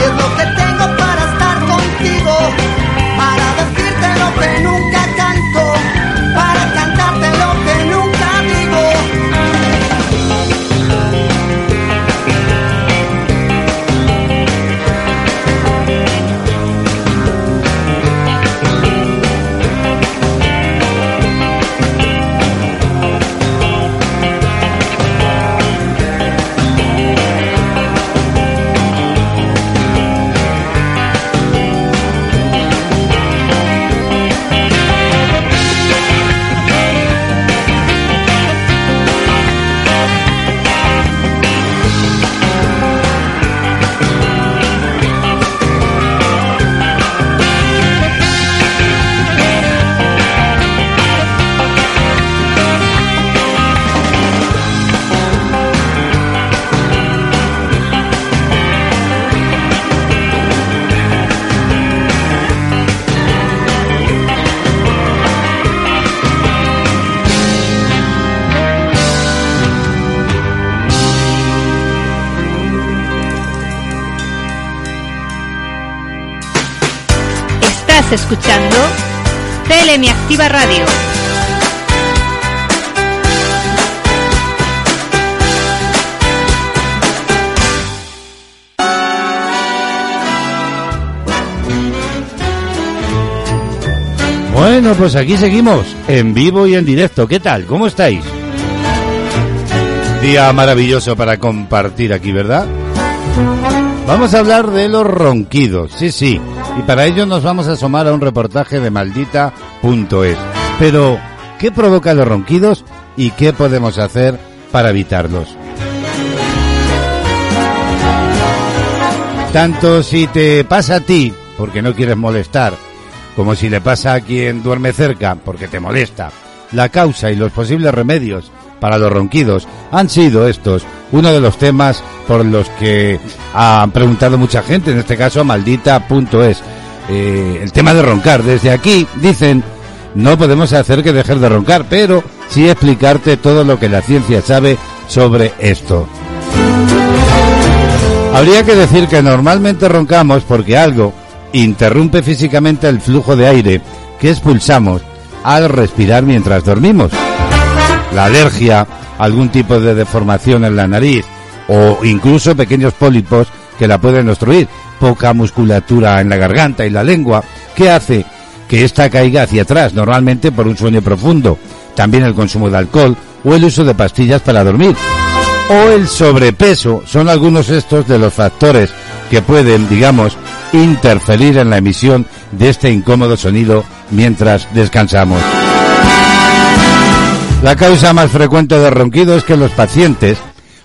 y es lo que tengo para estar contigo. Para decirte lo que nunca canto, para cantarte lo que nunca digo. Escuchando Telemi Activa Radio. Bueno, pues aquí seguimos en vivo y en directo. ¿Qué tal? ¿Cómo estáis? Día maravilloso para compartir aquí, ¿verdad? Vamos a hablar de los ronquidos. Sí, sí. Y para ello nos vamos a asomar a un reportaje de Maldita punto es. Pero, ¿qué provoca los ronquidos y qué podemos hacer para evitarlos? Tanto si te pasa a ti, porque no quieres molestar, como si le pasa a quien duerme cerca, porque te molesta. La causa y los posibles remedios para los ronquidos han sido estos, uno de los temas por los que han preguntado mucha gente, en este caso Maldita punto es. Eh, el tema de roncar. Desde aquí dicen, no podemos hacer que dejes de roncar, pero sí explicarte todo lo que la ciencia sabe sobre esto. Habría que decir que normalmente roncamos porque algo interrumpe físicamente el flujo de aire que expulsamos al respirar mientras dormimos. La alergia, algún tipo de deformación en la nariz, o incluso pequeños pólipos que la pueden obstruir, poca musculatura en la garganta y la lengua, que hace que ésta caiga hacia atrás, normalmente por un sueño profundo, también el consumo de alcohol o el uso de pastillas para dormir, o el sobrepeso, son algunos estos de los factores que pueden, digamos, interferir en la emisión de este incómodo sonido mientras descansamos. La causa más frecuente del ronquido es que los pacientes,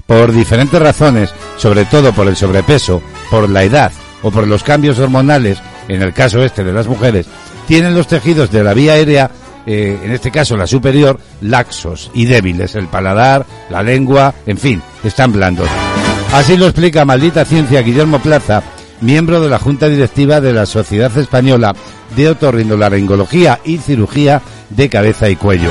por diferentes razones, sobre todo por el sobrepeso, por la edad o por los cambios hormonales, en el caso este de las mujeres, tienen los tejidos de la vía aérea, eh, en este caso la superior, laxos y débiles, el paladar, la lengua, en fin, están blandos. Así lo explica Maldita Ciencia Guillermo Plaza, miembro de la Junta Directiva de la Sociedad Española de Otorrinolaringología y Cirugía de Cabeza y Cuello.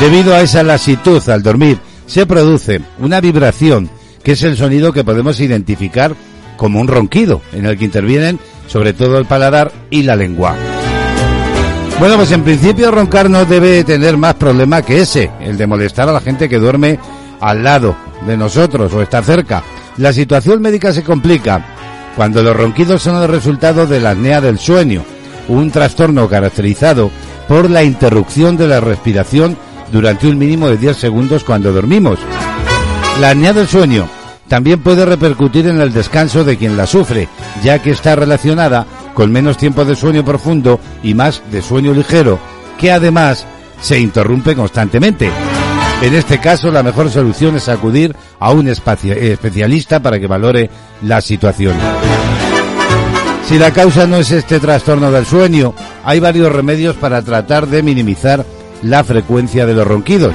Debido a esa laxitud al dormir, se produce una vibración, que es el sonido que podemos identificar como un ronquido, en el que intervienen sobre todo el paladar y la lengua. Bueno, pues en principio roncar no debe tener más problema que ese, el de molestar a la gente que duerme al lado de nosotros o está cerca. La situación médica se complica cuando los ronquidos son el resultado de la apnea del sueño, un trastorno caracterizado por la interrupción de la respiración durante un mínimo de diez segundos cuando dormimos. La apnea del sueño también puede repercutir en el descanso de quien la sufre, ya que está relacionada con menos tiempo de sueño profundo y más de sueño ligero, que además se interrumpe constantemente. En este caso, la mejor solución es acudir a un espacio, especialista para que valore la situación. Si la causa no es este trastorno del sueño, hay varios remedios para tratar de minimizar la frecuencia de los ronquidos.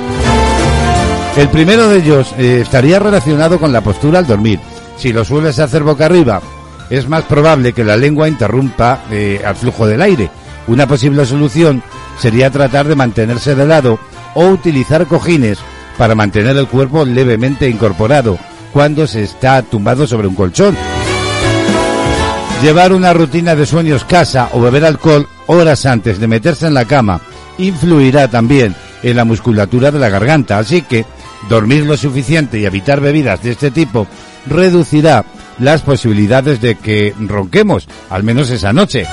El primero de ellos eh, estaría relacionado con la postura al dormir. Si lo sueles hacer boca arriba, es más probable que la lengua interrumpa eh, al flujo del aire. Una posible solución sería tratar de mantenerse de lado o utilizar cojines para mantener el cuerpo levemente incorporado cuando se está tumbado sobre un colchón. Llevar una rutina de sueño escasa o beber alcohol horas antes de meterse en la cama influirá también en la musculatura de la garganta, así que dormir lo suficiente y evitar bebidas de este tipo reducirá las posibilidades de que ronquemos, al menos esa noche.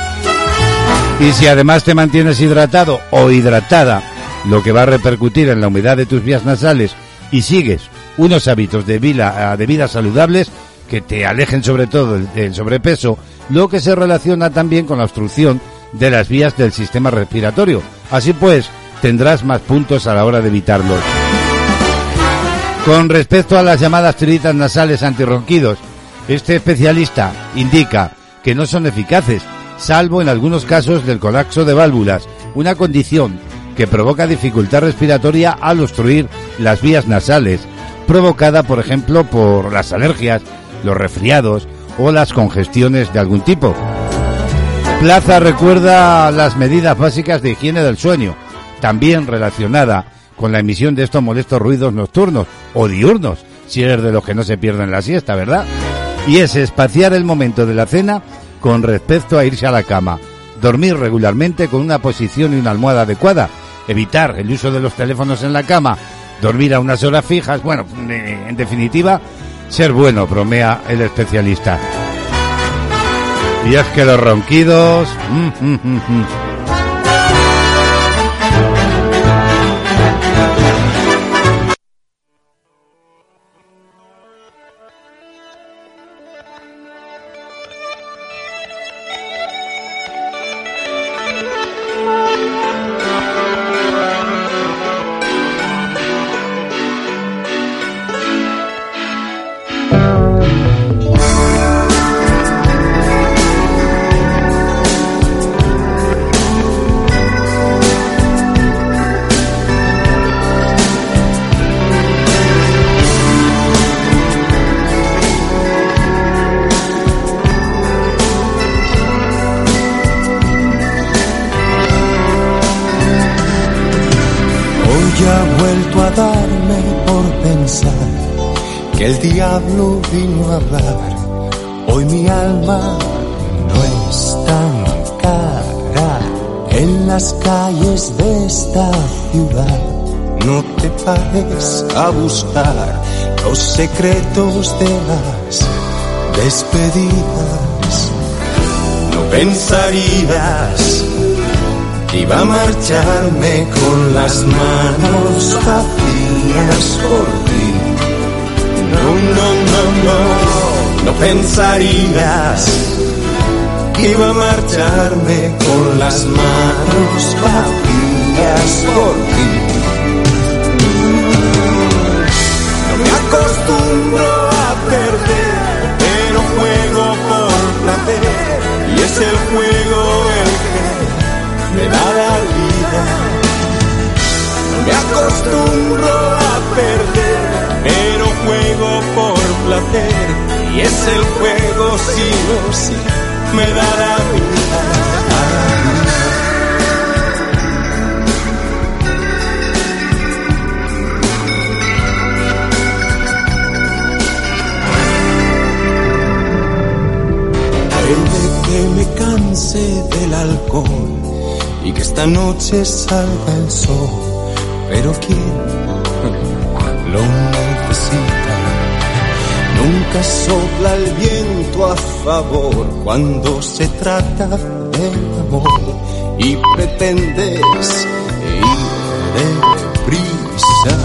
Y si además te mantienes hidratado o hidratada, lo que va a repercutir en la humedad de tus vías nasales, y sigues unos hábitos de vida, de vida saludables que te alejen sobre todo del sobrepeso, lo que se relaciona también con la obstrucción de las vías del sistema respiratorio. Así pues, tendrás más puntos a la hora de evitarlos. Con respecto a las llamadas tiritas nasales antirronquidos, este especialista indica que no son eficaces, salvo en algunos casos del colapso de válvulas, una condición que provoca dificultad respiratoria al obstruir las vías nasales, provocada, por ejemplo, por las alergias, los resfriados o las congestiones de algún tipo. Plaza recuerda las medidas básicas de higiene del sueño, también relacionada con la emisión de estos molestos ruidos nocturnos o diurnos, si eres de los que no se pierden la siesta, ¿verdad? Y es espaciar el momento de la cena con respecto a irse a la cama, dormir regularmente con una posición y una almohada adecuada, evitar el uso de los teléfonos en la cama, dormir a unas horas fijas, bueno, en definitiva, ser bueno, bromea el especialista. Y es que los ronquidos... Mm, mm, mm, mm. Diablo vino a hablar, hoy mi alma no es tan cara. En las calles de esta ciudad no te pares a buscar los secretos de las despedidas. No pensarías que iba a marcharme con las manos vacías por ti. No, no, no, no, no pensarías que iba a marcharme con las manos vacías por ti. No me acostumbro a perder, pero juego por placer, y es el juego el que me da la vida. No me acostumbro a perder, pero juego por placer, y es el juego sí o sí me da la vida. alejarse del alcohol y que esta noche salga el sol. Pero ¿quién lo necesita? Nunca sopla el viento a favor cuando se trata del amor, y pretendes ir deprisa.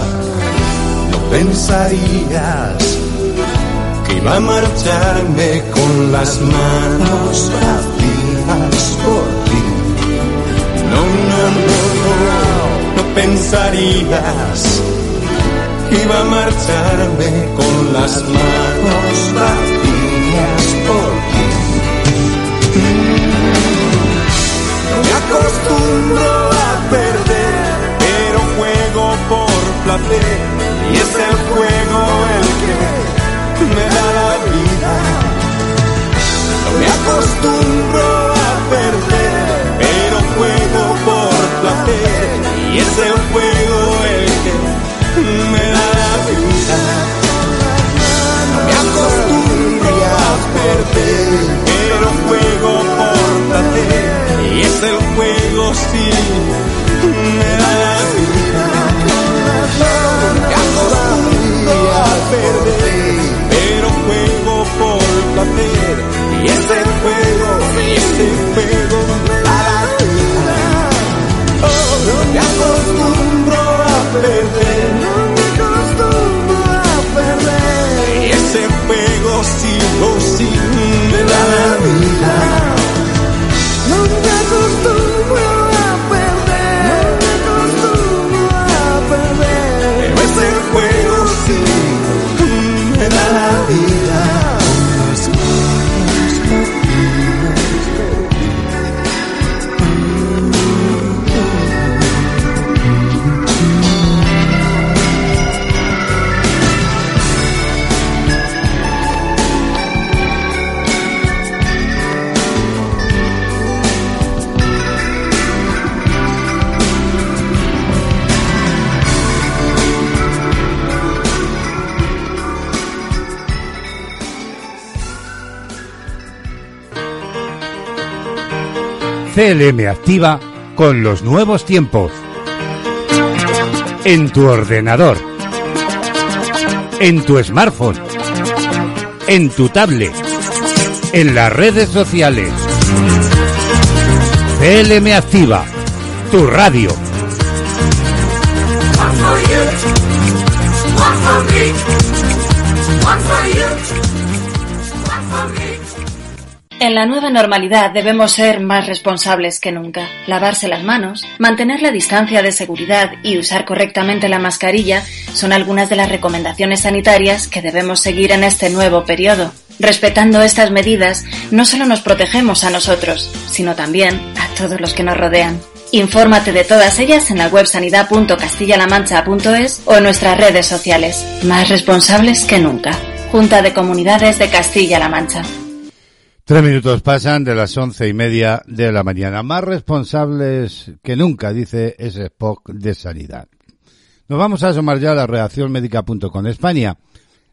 No pensarías que iba a marcharme con las manos vacías por ti. No, no, no, no, no pensarías que iba a marcharme con las manos vacías por ti. Me acostumbro a perder, pero juego por placer, y es el juego el que me da la vida. Me acostumbro a perder, pero juego por placer, y es el juego el que me da la vida. Me acostumbro a perder, pero juego por placer, y es el juego sí me da la vida. Me acostumbro a perder, pero juego por placer, y es el juego, y es el juego me da la vida. Oh, me acostumbro a perder, no me acostumbro a perder, y ese juego sí, oh sí, me da la vida. No me acostumbro a perder, no me acostumbro a perder, pero es el juego sí, me da la vida. C L M Activa con los nuevos tiempos. En tu ordenador, en tu smartphone, en tu tablet, en las redes sociales. C L M Activa, tu radio. En la nueva normalidad debemos ser más responsables que nunca. Lavarse las manos, mantener la distancia de seguridad y usar correctamente la mascarilla son algunas de las recomendaciones sanitarias que debemos seguir en este nuevo periodo. Respetando estas medidas, no solo nos protegemos a nosotros, sino también a todos los que nos rodean. Infórmate de todas ellas en la web sanidad punto castilla la mancha punto es o en nuestras redes sociales. Más responsables que nunca. Junta de Comunidades de Castilla-La Mancha. Tres minutos pasan de las once y media de la mañana. Más responsables que nunca, dice ese spot de sanidad. Nos vamos a asomar ya a la redacción médica punto com. España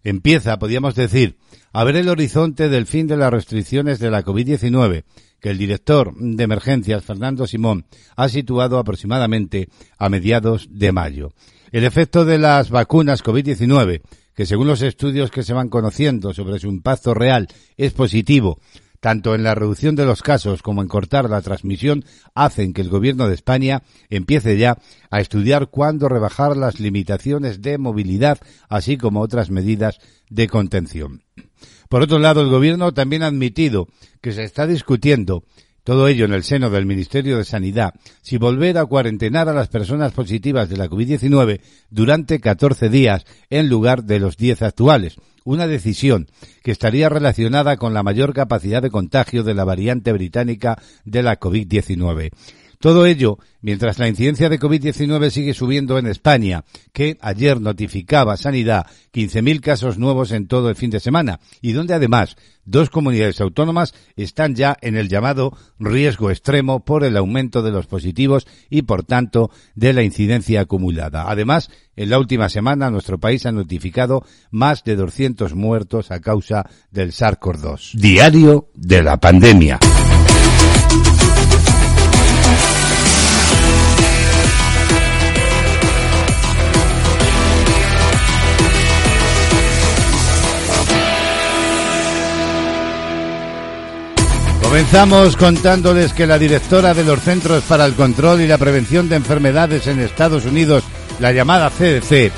empieza, podríamos decir, a ver el horizonte del fin de las restricciones de la covid diecinueve, que el director de emergencias, Fernando Simón, ha situado aproximadamente a mediados de mayo. El efecto de las vacunas covid diecinueve, que según los estudios que se van conociendo sobre su impacto real, es positivo, tanto en la reducción de los casos como en cortar la transmisión, hacen que el gobierno de España empiece ya a estudiar cuándo rebajar las limitaciones de movilidad, así como otras medidas de contención. Por otro lado, el gobierno también ha admitido que se está discutiendo, todo ello en el seno del Ministerio de Sanidad, si volver a cuarentenar a las personas positivas de la covid diecinueve durante catorce días en lugar de los diez actuales. Una decisión que estaría relacionada con la mayor capacidad de contagio de la variante británica de la covid diecinueve. Todo ello mientras la incidencia de covid diecinueve sigue subiendo en España, que ayer notificaba Sanidad quince mil casos nuevos en todo el fin de semana y donde además dos comunidades autónomas están ya en el llamado riesgo extremo por el aumento de los positivos y, por tanto, de la incidencia acumulada. Además, en la última semana nuestro país ha notificado más de doscientos muertos a causa del SARS cov dos. Diario de la pandemia. Comenzamos contándoles que la directora de los Centros para el Control y la Prevención de Enfermedades en Estados Unidos, la llamada C D C,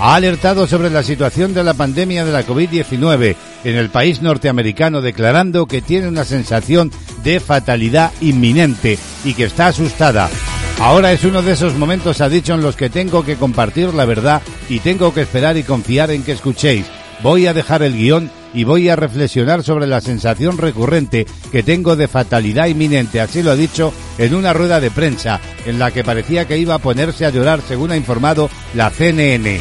ha alertado sobre la situación de la pandemia de la covid diecinueve en el país norteamericano, declarando que tiene una sensación de fatalidad inminente y que está asustada. Ahora es uno de esos momentos, ha dicho, en los que tengo que compartir la verdad y tengo que esperar y confiar en que escuchéis. Voy a dejar el guión y voy a reflexionar sobre la sensación recurrente que tengo de fatalidad inminente, así lo ha dicho en una rueda de prensa en la que parecía que iba a ponerse a llorar, según ha informado la C N N.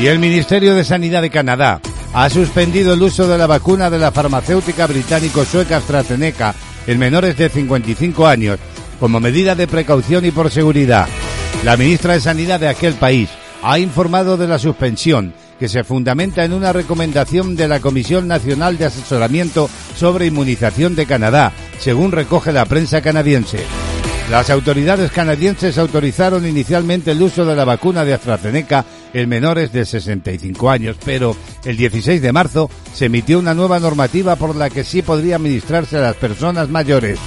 Y el Ministerio de Sanidad de Canadá ha suspendido el uso de la vacuna de la farmacéutica británico-sueca AstraZeneca en menores de cincuenta y cinco años, como medida de precaución y por seguridad. La ministra de Sanidad de aquel país ha informado de la suspensión, que se fundamenta en una recomendación de la Comisión Nacional de Asesoramiento sobre Inmunización de Canadá, según recoge la prensa canadiense. Las autoridades canadienses autorizaron inicialmente el uso de la vacuna de AstraZeneca en menores de sesenta y cinco años, pero el dieciséis de marzo se emitió una nueva normativa por la que sí podría administrarse a las personas mayores.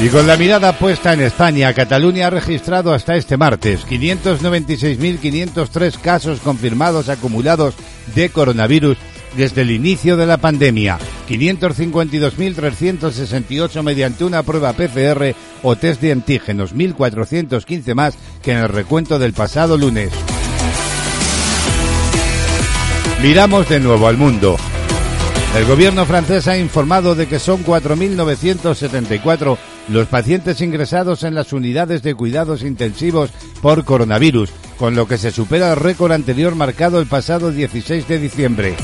Y con la mirada puesta en España, Cataluña ha registrado hasta este martes quinientos noventa y seis mil quinientos tres casos confirmados acumulados de coronavirus desde el inicio de la pandemia, quinientos cincuenta y dos mil trescientos sesenta y ocho mediante una prueba P C R o test de antígenos, mil cuatrocientos quince más que en el recuento del pasado lunes. Miramos de nuevo al mundo. El gobierno francés ha informado de que son cuatro mil novecientos setenta y cuatro los pacientes ingresados en las unidades de cuidados intensivos por coronavirus, con lo que se supera el récord anterior marcado el pasado dieciséis de diciembre.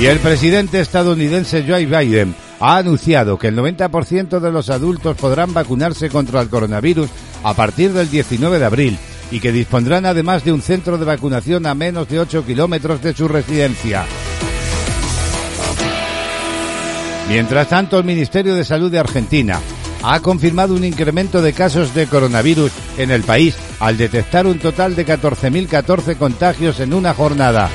Y el presidente estadounidense Joe Biden ha anunciado que el noventa por ciento de los adultos podrán vacunarse contra el coronavirus a partir del diecinueve de abril. Y que dispondrán además de un centro de vacunación a menos de ocho kilómetros de su residencia. Mientras tanto, el Ministerio de Salud de Argentina ha confirmado un incremento de casos de coronavirus en el país al detectar un total de catorce mil catorce contagios en una jornada.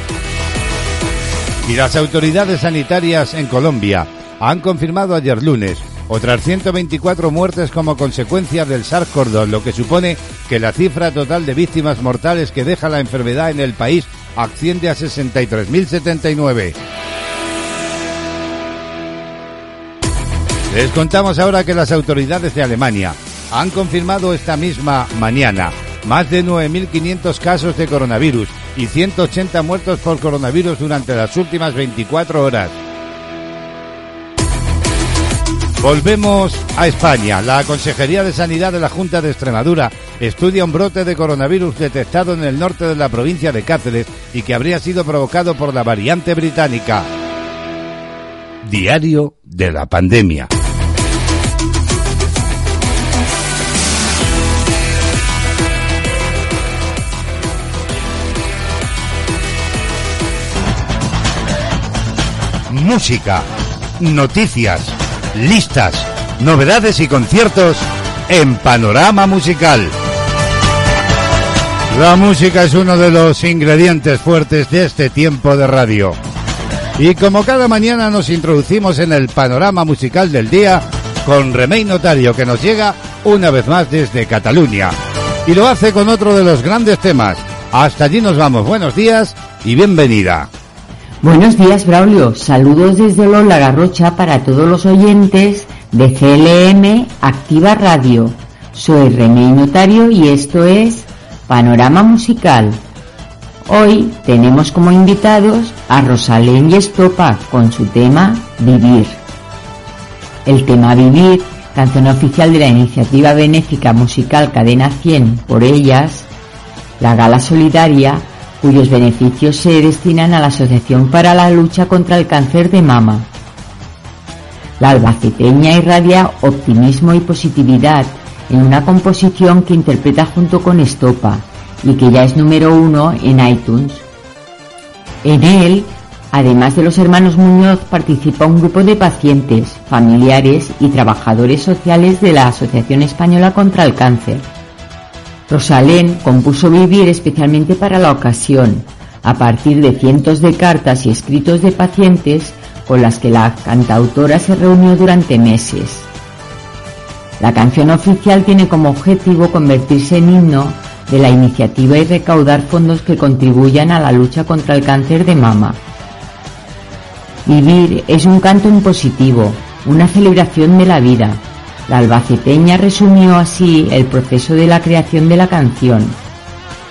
Y las autoridades sanitarias en Colombia han confirmado ayer lunes otras ciento veinticuatro muertes como consecuencia del SARS-CoV dos, lo que supone que la cifra total de víctimas mortales que deja la enfermedad en el país asciende a sesenta y tres mil setenta y nueve. Les contamos ahora que las autoridades de Alemania han confirmado esta misma mañana más de nueve mil quinientos casos de coronavirus y ciento ochenta muertos por coronavirus durante las últimas veinticuatro horas. Volvemos a España. La Consejería de Sanidad de la Junta de Extremadura estudia un brote de coronavirus detectado en el norte de la provincia de Cáceres y que habría sido provocado por la variante británica. Diario de la pandemia. Música, noticias, listas, novedades y conciertos en Panorama Musical. La música es uno de los ingredientes fuertes de este tiempo de radio. Y como cada mañana nos introducimos en el panorama musical del día con Remi Notario, que nos llega una vez más desde Cataluña. Y lo hace con otro de los grandes temas. Hasta allí nos vamos. Buenos días y bienvenida. Buenos días, Braulio. Saludos desde La Garrotxa para todos los oyentes de G L M Activa Radio. Soy Remi Notario y esto es Panorama Musical. Hoy tenemos como invitados a Rosalén y Estopa con su tema Vivir. El tema Vivir, canción oficial de la iniciativa benéfica musical Cadena cien por ellas, la gala solidaria, cuyos beneficios se destinan a la Asociación para la Lucha contra el Cáncer de Mama. La albaceteña irradia optimismo y positividad en una composición que interpreta junto con Estopa y que ya es número uno en iTunes, En él, además de los hermanos Muñoz, participa un grupo de pacientes, familiares y trabajadores sociales de la Asociación Española contra el Cáncer. Rosalén compuso Vivir especialmente para la ocasión, a partir de cientos de cartas y escritos de pacientes con las que la cantautora se reunió durante meses. La canción oficial tiene como objetivo convertirse en himno de la iniciativa y recaudar fondos que contribuyan a la lucha contra el cáncer de mama. Vivir es un canto impositivo, una celebración de la vida. La albaceteña resumió así el proceso de la creación de la canción.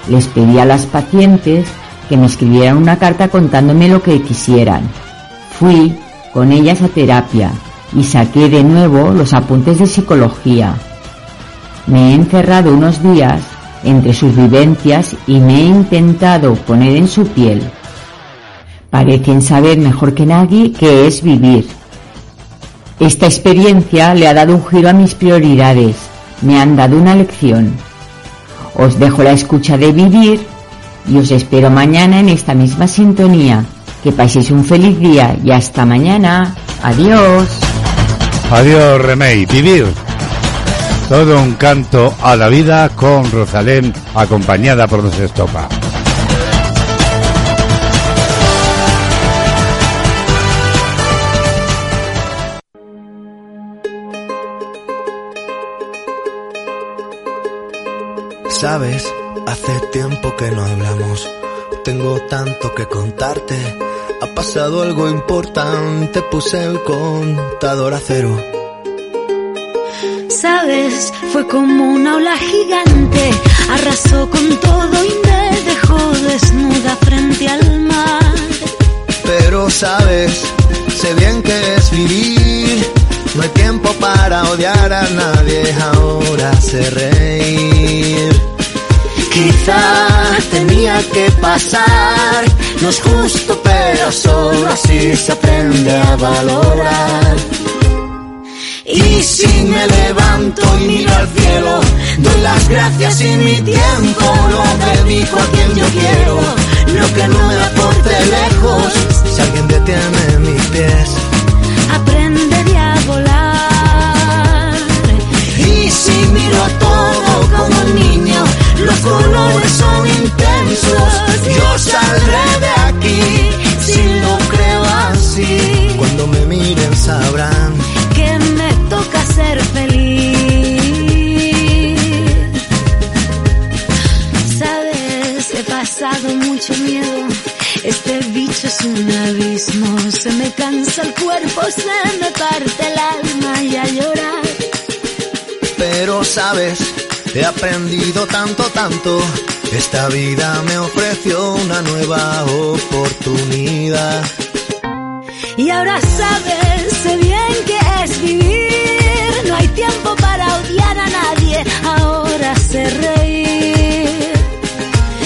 Les pedí a las pacientes que me escribieran una carta contándome lo que quisieran. Fui con ellas a terapia y saqué de nuevo los apuntes de psicología. Me he encerrado unos días entre sus vivencias y me he intentado poner en su piel. Parecen saber mejor que nadie qué es vivir. Esta experiencia le ha dado un giro a mis prioridades, me han dado una lección. Os dejo la escucha de Vivir y os espero mañana en esta misma sintonía. Que paséis un feliz día y hasta mañana. Adiós. Adiós, Remey. Vivir. Todo un canto a la vida con Rosalén, acompañada por los Estopa. Sabes, hace tiempo que no hablamos. Tengo tanto que contarte. Ha pasado algo importante. Puse el contador a cero. Sabes, fue como una ola gigante. Arrasó con todo y me dejó desnuda frente al mar. Pero sabes, sé bien que es vivir. No hay tiempo para odiar a nadie. Ahora sé reír. Quizá tenía que pasar, no es justo, pero solo así se aprende a valorar. Y si me levanto y miro al cielo, doy las gracias y mi tiempo lo dedico a quien yo quiero. Lo que no me aporte lejos, si alguien detiene mis pies, aprendería a volar. Y si miro a todo como un niño, los colores son intensos. Yo saldré de aquí si lo creo así. Cuando me miren sabrán que me toca ser feliz. Sabes, he pasado mucho miedo. Este bicho es un abismo. Se me cansa el cuerpo, se me parte el alma y a llorar. Pero sabes, he aprendido tanto, tanto. Esta vida me ofreció una nueva oportunidad. Y ahora sabes, sé bien que es vivir. No hay tiempo para odiar a nadie. Ahora sé reír.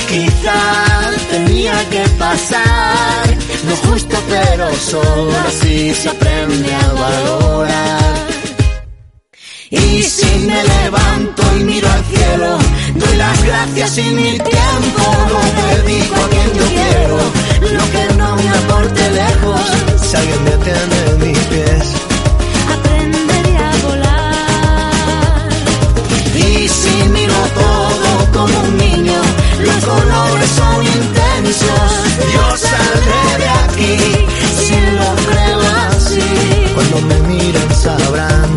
Quizás tenía que pasar. No es justo, pero solo así se aprende a valorar. Y si me levanto y miro al cielo, doy las gracias y mi tiempo lo dedico a quien yo quiero. Lo que no me aporte lejos, si alguien detiene mis pies, aprenderé a volar. Y si miro todo como un niño, los colores son intensos. Yo saldré de aquí si lo creo así. Cuando me miren sabrán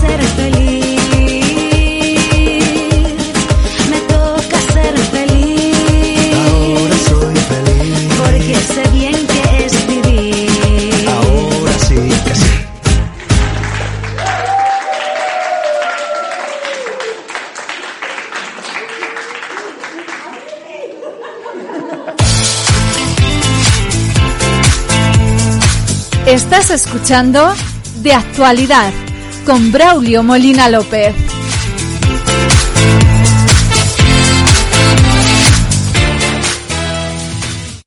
ser feliz, me toca ser feliz. Ahora soy feliz, porque sé bien que es vivir. Ahora sí que sí. Estás escuchando De Actualidad con Braulio Molina López.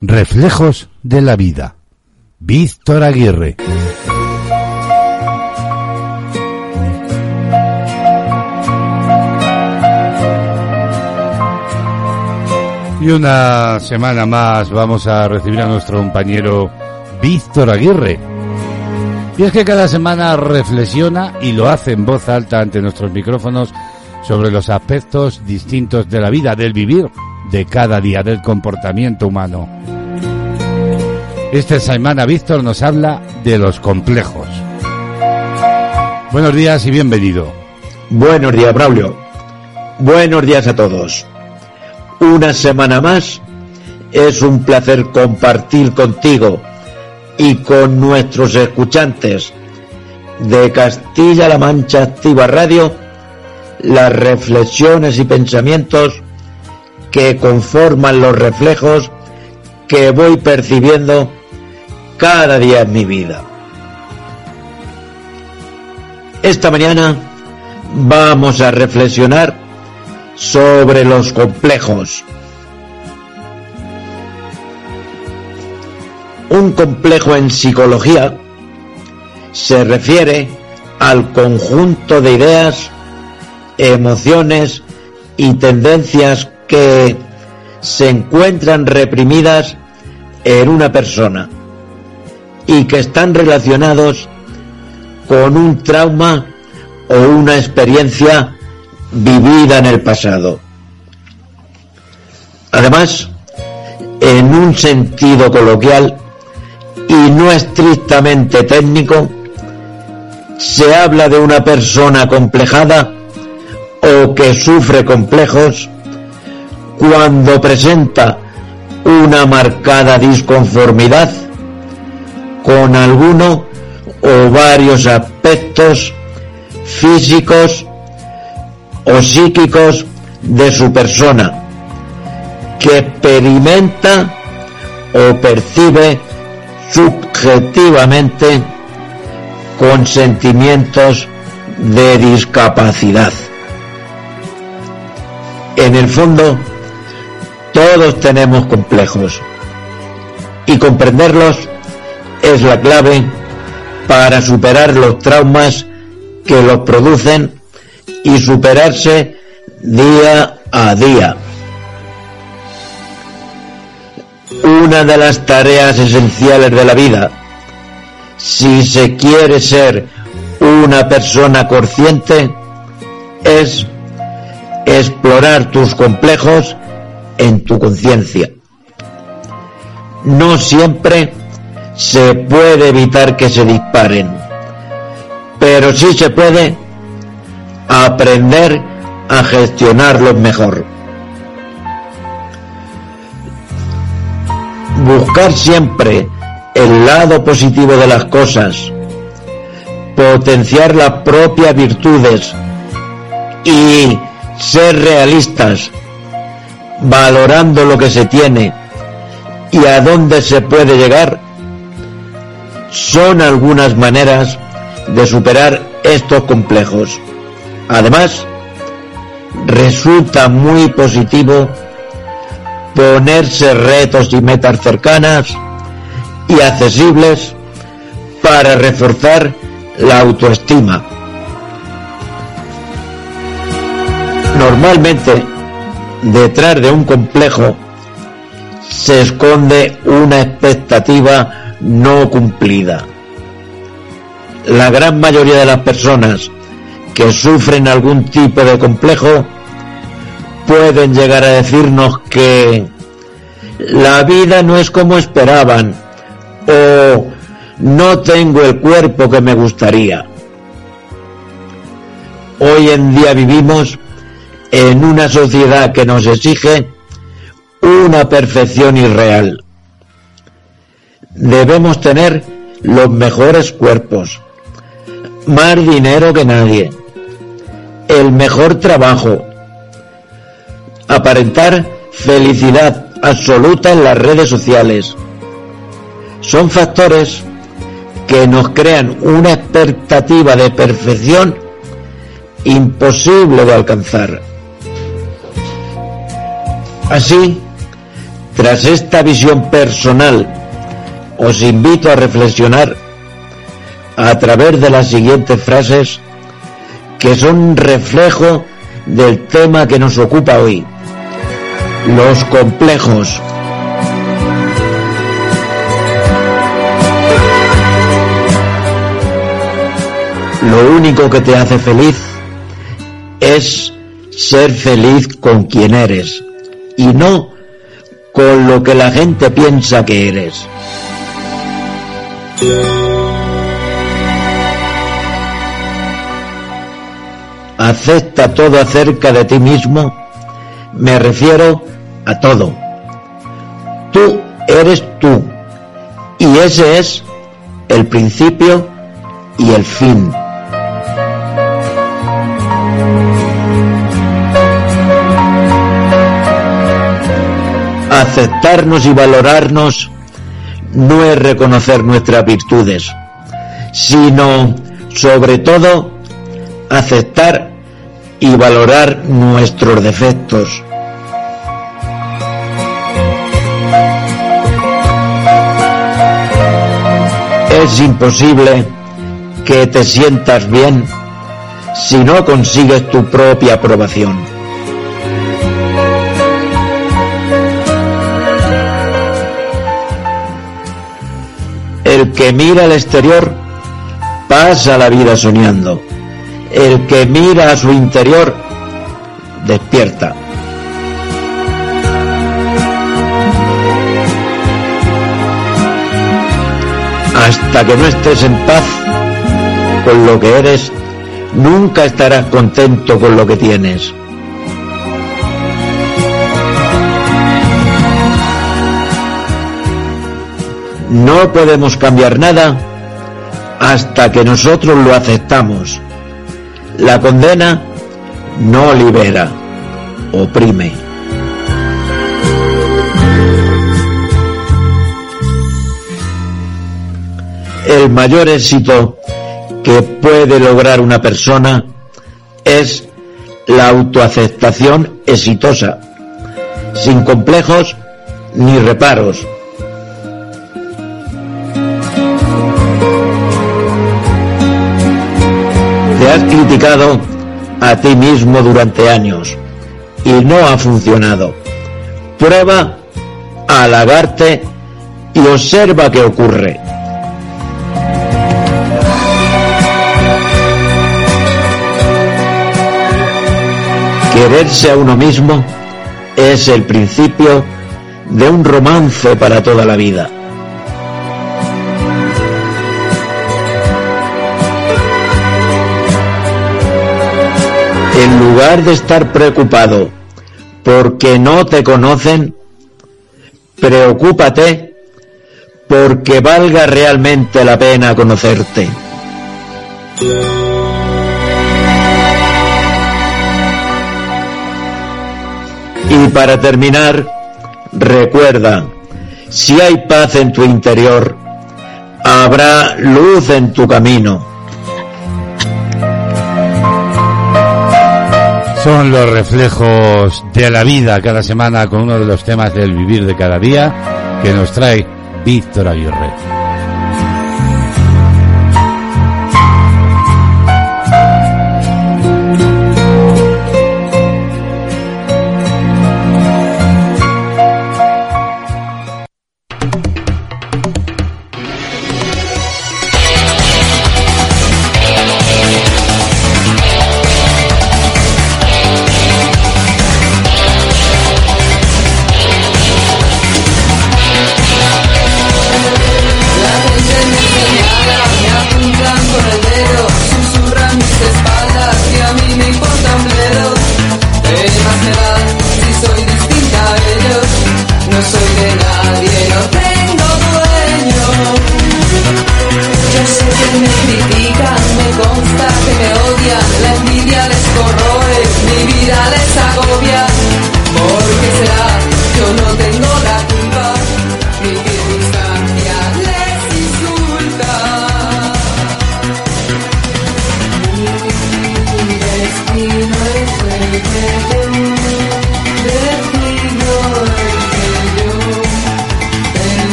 Reflejos de la vida. Víctor Aguirre. Y Y una semana más vamos a recibir a nuestro compañero Víctor Aguirre. Y es que cada semana reflexiona y lo hace en voz alta ante nuestros micrófonos sobre los aspectos distintos de la vida, del vivir, de cada día, del comportamiento humano. Esta semana Víctor nos habla de los complejos. Buenos días y bienvenido. Buenos días, Braulio. Buenos días a todos. Una semana más es un placer compartir contigo y con nuestros escuchantes de Castilla-La Mancha Activa Radio las reflexiones y pensamientos que conforman los reflejos que voy percibiendo cada día en mi vida. Esta mañana vamos a reflexionar sobre los complejos. Un complejo en psicología se refiere al conjunto de ideas, emociones y tendencias que se encuentran reprimidas en una persona y que están relacionados con un trauma o una experiencia vivida en el pasado. Además, en un sentido coloquial y no estrictamente técnico, se habla de una persona complejada o que sufre complejos cuando presenta una marcada disconformidad con alguno o varios aspectos físicos o psíquicos de su persona, que experimenta o percibe subjetivamente con sentimientos de discapacidad. En el fondo, todos tenemos complejos y comprenderlos es la clave para superar los traumas que los producen y superarse día a día. Una de las tareas esenciales de la vida, si se quiere ser una persona consciente, es explorar tus complejos en tu conciencia. No siempre se puede evitar que se disparen, pero sí se puede aprender a gestionarlos mejor. Buscar siempre el lado positivo de las cosas, potenciar las propias virtudes y ser realistas, valorando lo que se tiene y a dónde se puede llegar, son algunas maneras de superar estos complejos. Además, resulta muy positivo ponerse retos y metas cercanas y accesibles para reforzar la autoestima. Normalmente, detrás de un complejo se esconde una expectativa no cumplida. La gran mayoría de las personas que sufren algún tipo de complejo pueden llegar a decirnos que la vida no es como esperaban o no tengo el cuerpo que me gustaría. Hoy en día vivimos en una sociedad que nos exige una perfección irreal. Debemos tener los mejores cuerpos, más dinero que nadie, el mejor trabajo, aparentar felicidad absoluta en las redes sociales. Son factores que nos crean una expectativa de perfección imposible de alcanzar. Así, tras esta visión personal, os invito a reflexionar a través de las siguientes frases que son reflejo del tema que nos ocupa hoy: los complejos. Lo único que te hace feliz es ser feliz con quien eres y no con lo que la gente piensa que eres. Acepta todo acerca de ti mismo, me refiero a todo. Tú eres tú y ese es el principio y el fin. Aceptarnos y valorarnos no es reconocer nuestras virtudes, sino, sobre todo, aceptar y valorar nuestros defectos. Es imposible que te sientas bien si no consigues tu propia aprobación. El que mira al exterior pasa la vida soñando. El que mira a su interior despierta. Hasta que no estés en paz con lo que eres, nunca estarás contento con lo que tienes. No podemos cambiar nada hasta que nosotros lo aceptamos. La condena no libera, oprime. El mayor éxito que puede lograr una persona es la autoaceptación exitosa, sin complejos ni reparos. Te has criticado a ti mismo durante años y no ha funcionado. Prueba a halagarte y observa qué ocurre. Quererse a uno mismo es el principio de un romance para toda la vida. En lugar de estar preocupado porque no te conocen, preocúpate porque valga realmente la pena conocerte. Y para terminar, recuerda, si hay paz en tu interior, habrá luz en tu camino. Son los reflejos de la vida cada semana con uno de los temas del vivir de cada día que nos trae Víctor Aguirre.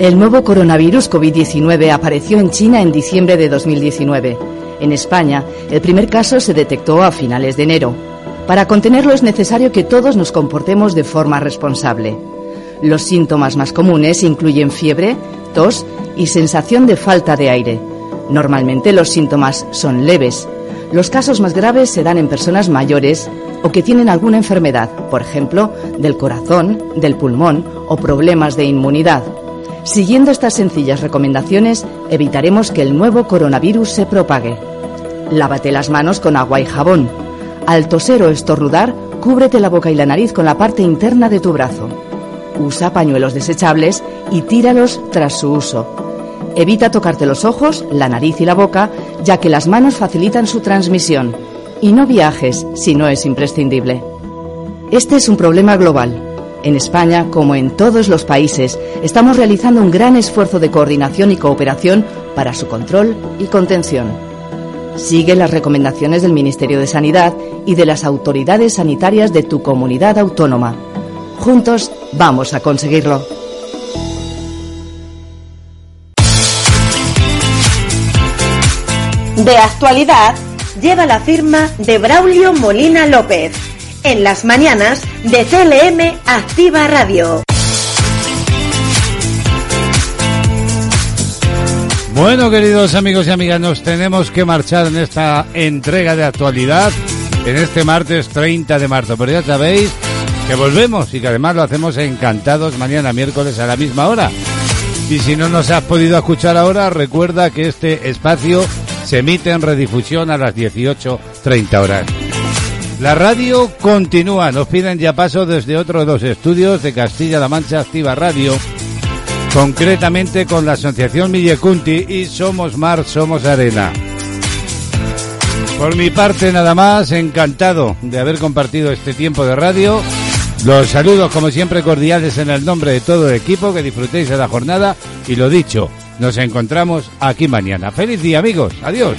El nuevo coronavirus COVID diecinueve apareció en China en diciembre de dos mil diecinueve. En España, el primer caso se detectó a finales de enero. Para contenerlo es necesario que todos nos comportemos de forma responsable. Los síntomas más comunes incluyen fiebre, tos y sensación de falta de aire. Normalmente los síntomas son leves. Los casos más graves se dan en personas mayores o que tienen alguna enfermedad, por ejemplo, del corazón, del pulmón o problemas de inmunidad. Siguiendo estas sencillas recomendaciones, evitaremos que el nuevo coronavirus se propague. Lávate las manos con agua y jabón. Al toser o estornudar, cúbrete la boca y la nariz con la parte interna de tu brazo. Usa pañuelos desechables y tíralos tras su uso. Evita tocarte los ojos, la nariz y la boca, ya que las manos facilitan su transmisión. Y no viajes si no es imprescindible. Este es un problema global. En España, como en todos los países, estamos realizando un gran esfuerzo de coordinación y cooperación para su control y contención. Sigue las recomendaciones del Ministerio de Sanidad y de las autoridades sanitarias de tu comunidad autónoma. Juntos vamos a conseguirlo. De actualidad, lleva la firma de Braulio Molina López. En las mañanas de C L M Activa Radio. Bueno, queridos amigos y amigas, nos tenemos que marchar en esta entrega de actualidad en este martes treinta de marzo. Pero ya sabéis que volvemos y que además lo hacemos encantados mañana miércoles a la misma hora. Y si no nos has podido escuchar ahora, recuerda que este espacio se emite en redifusión a las dieciocho treinta horas. La radio continúa, nos piden ya paso desde otros dos estudios de Castilla-La Mancha Activa Radio, concretamente con la Asociación Millecunti y Somos Mar, Somos Arena. Por mi parte nada más, encantado de haber compartido este tiempo de radio. Los saludos como siempre cordiales en el nombre de todo el equipo, que disfrutéis de la jornada y lo dicho, nos encontramos aquí mañana. ¡Feliz día amigos! ¡Adiós!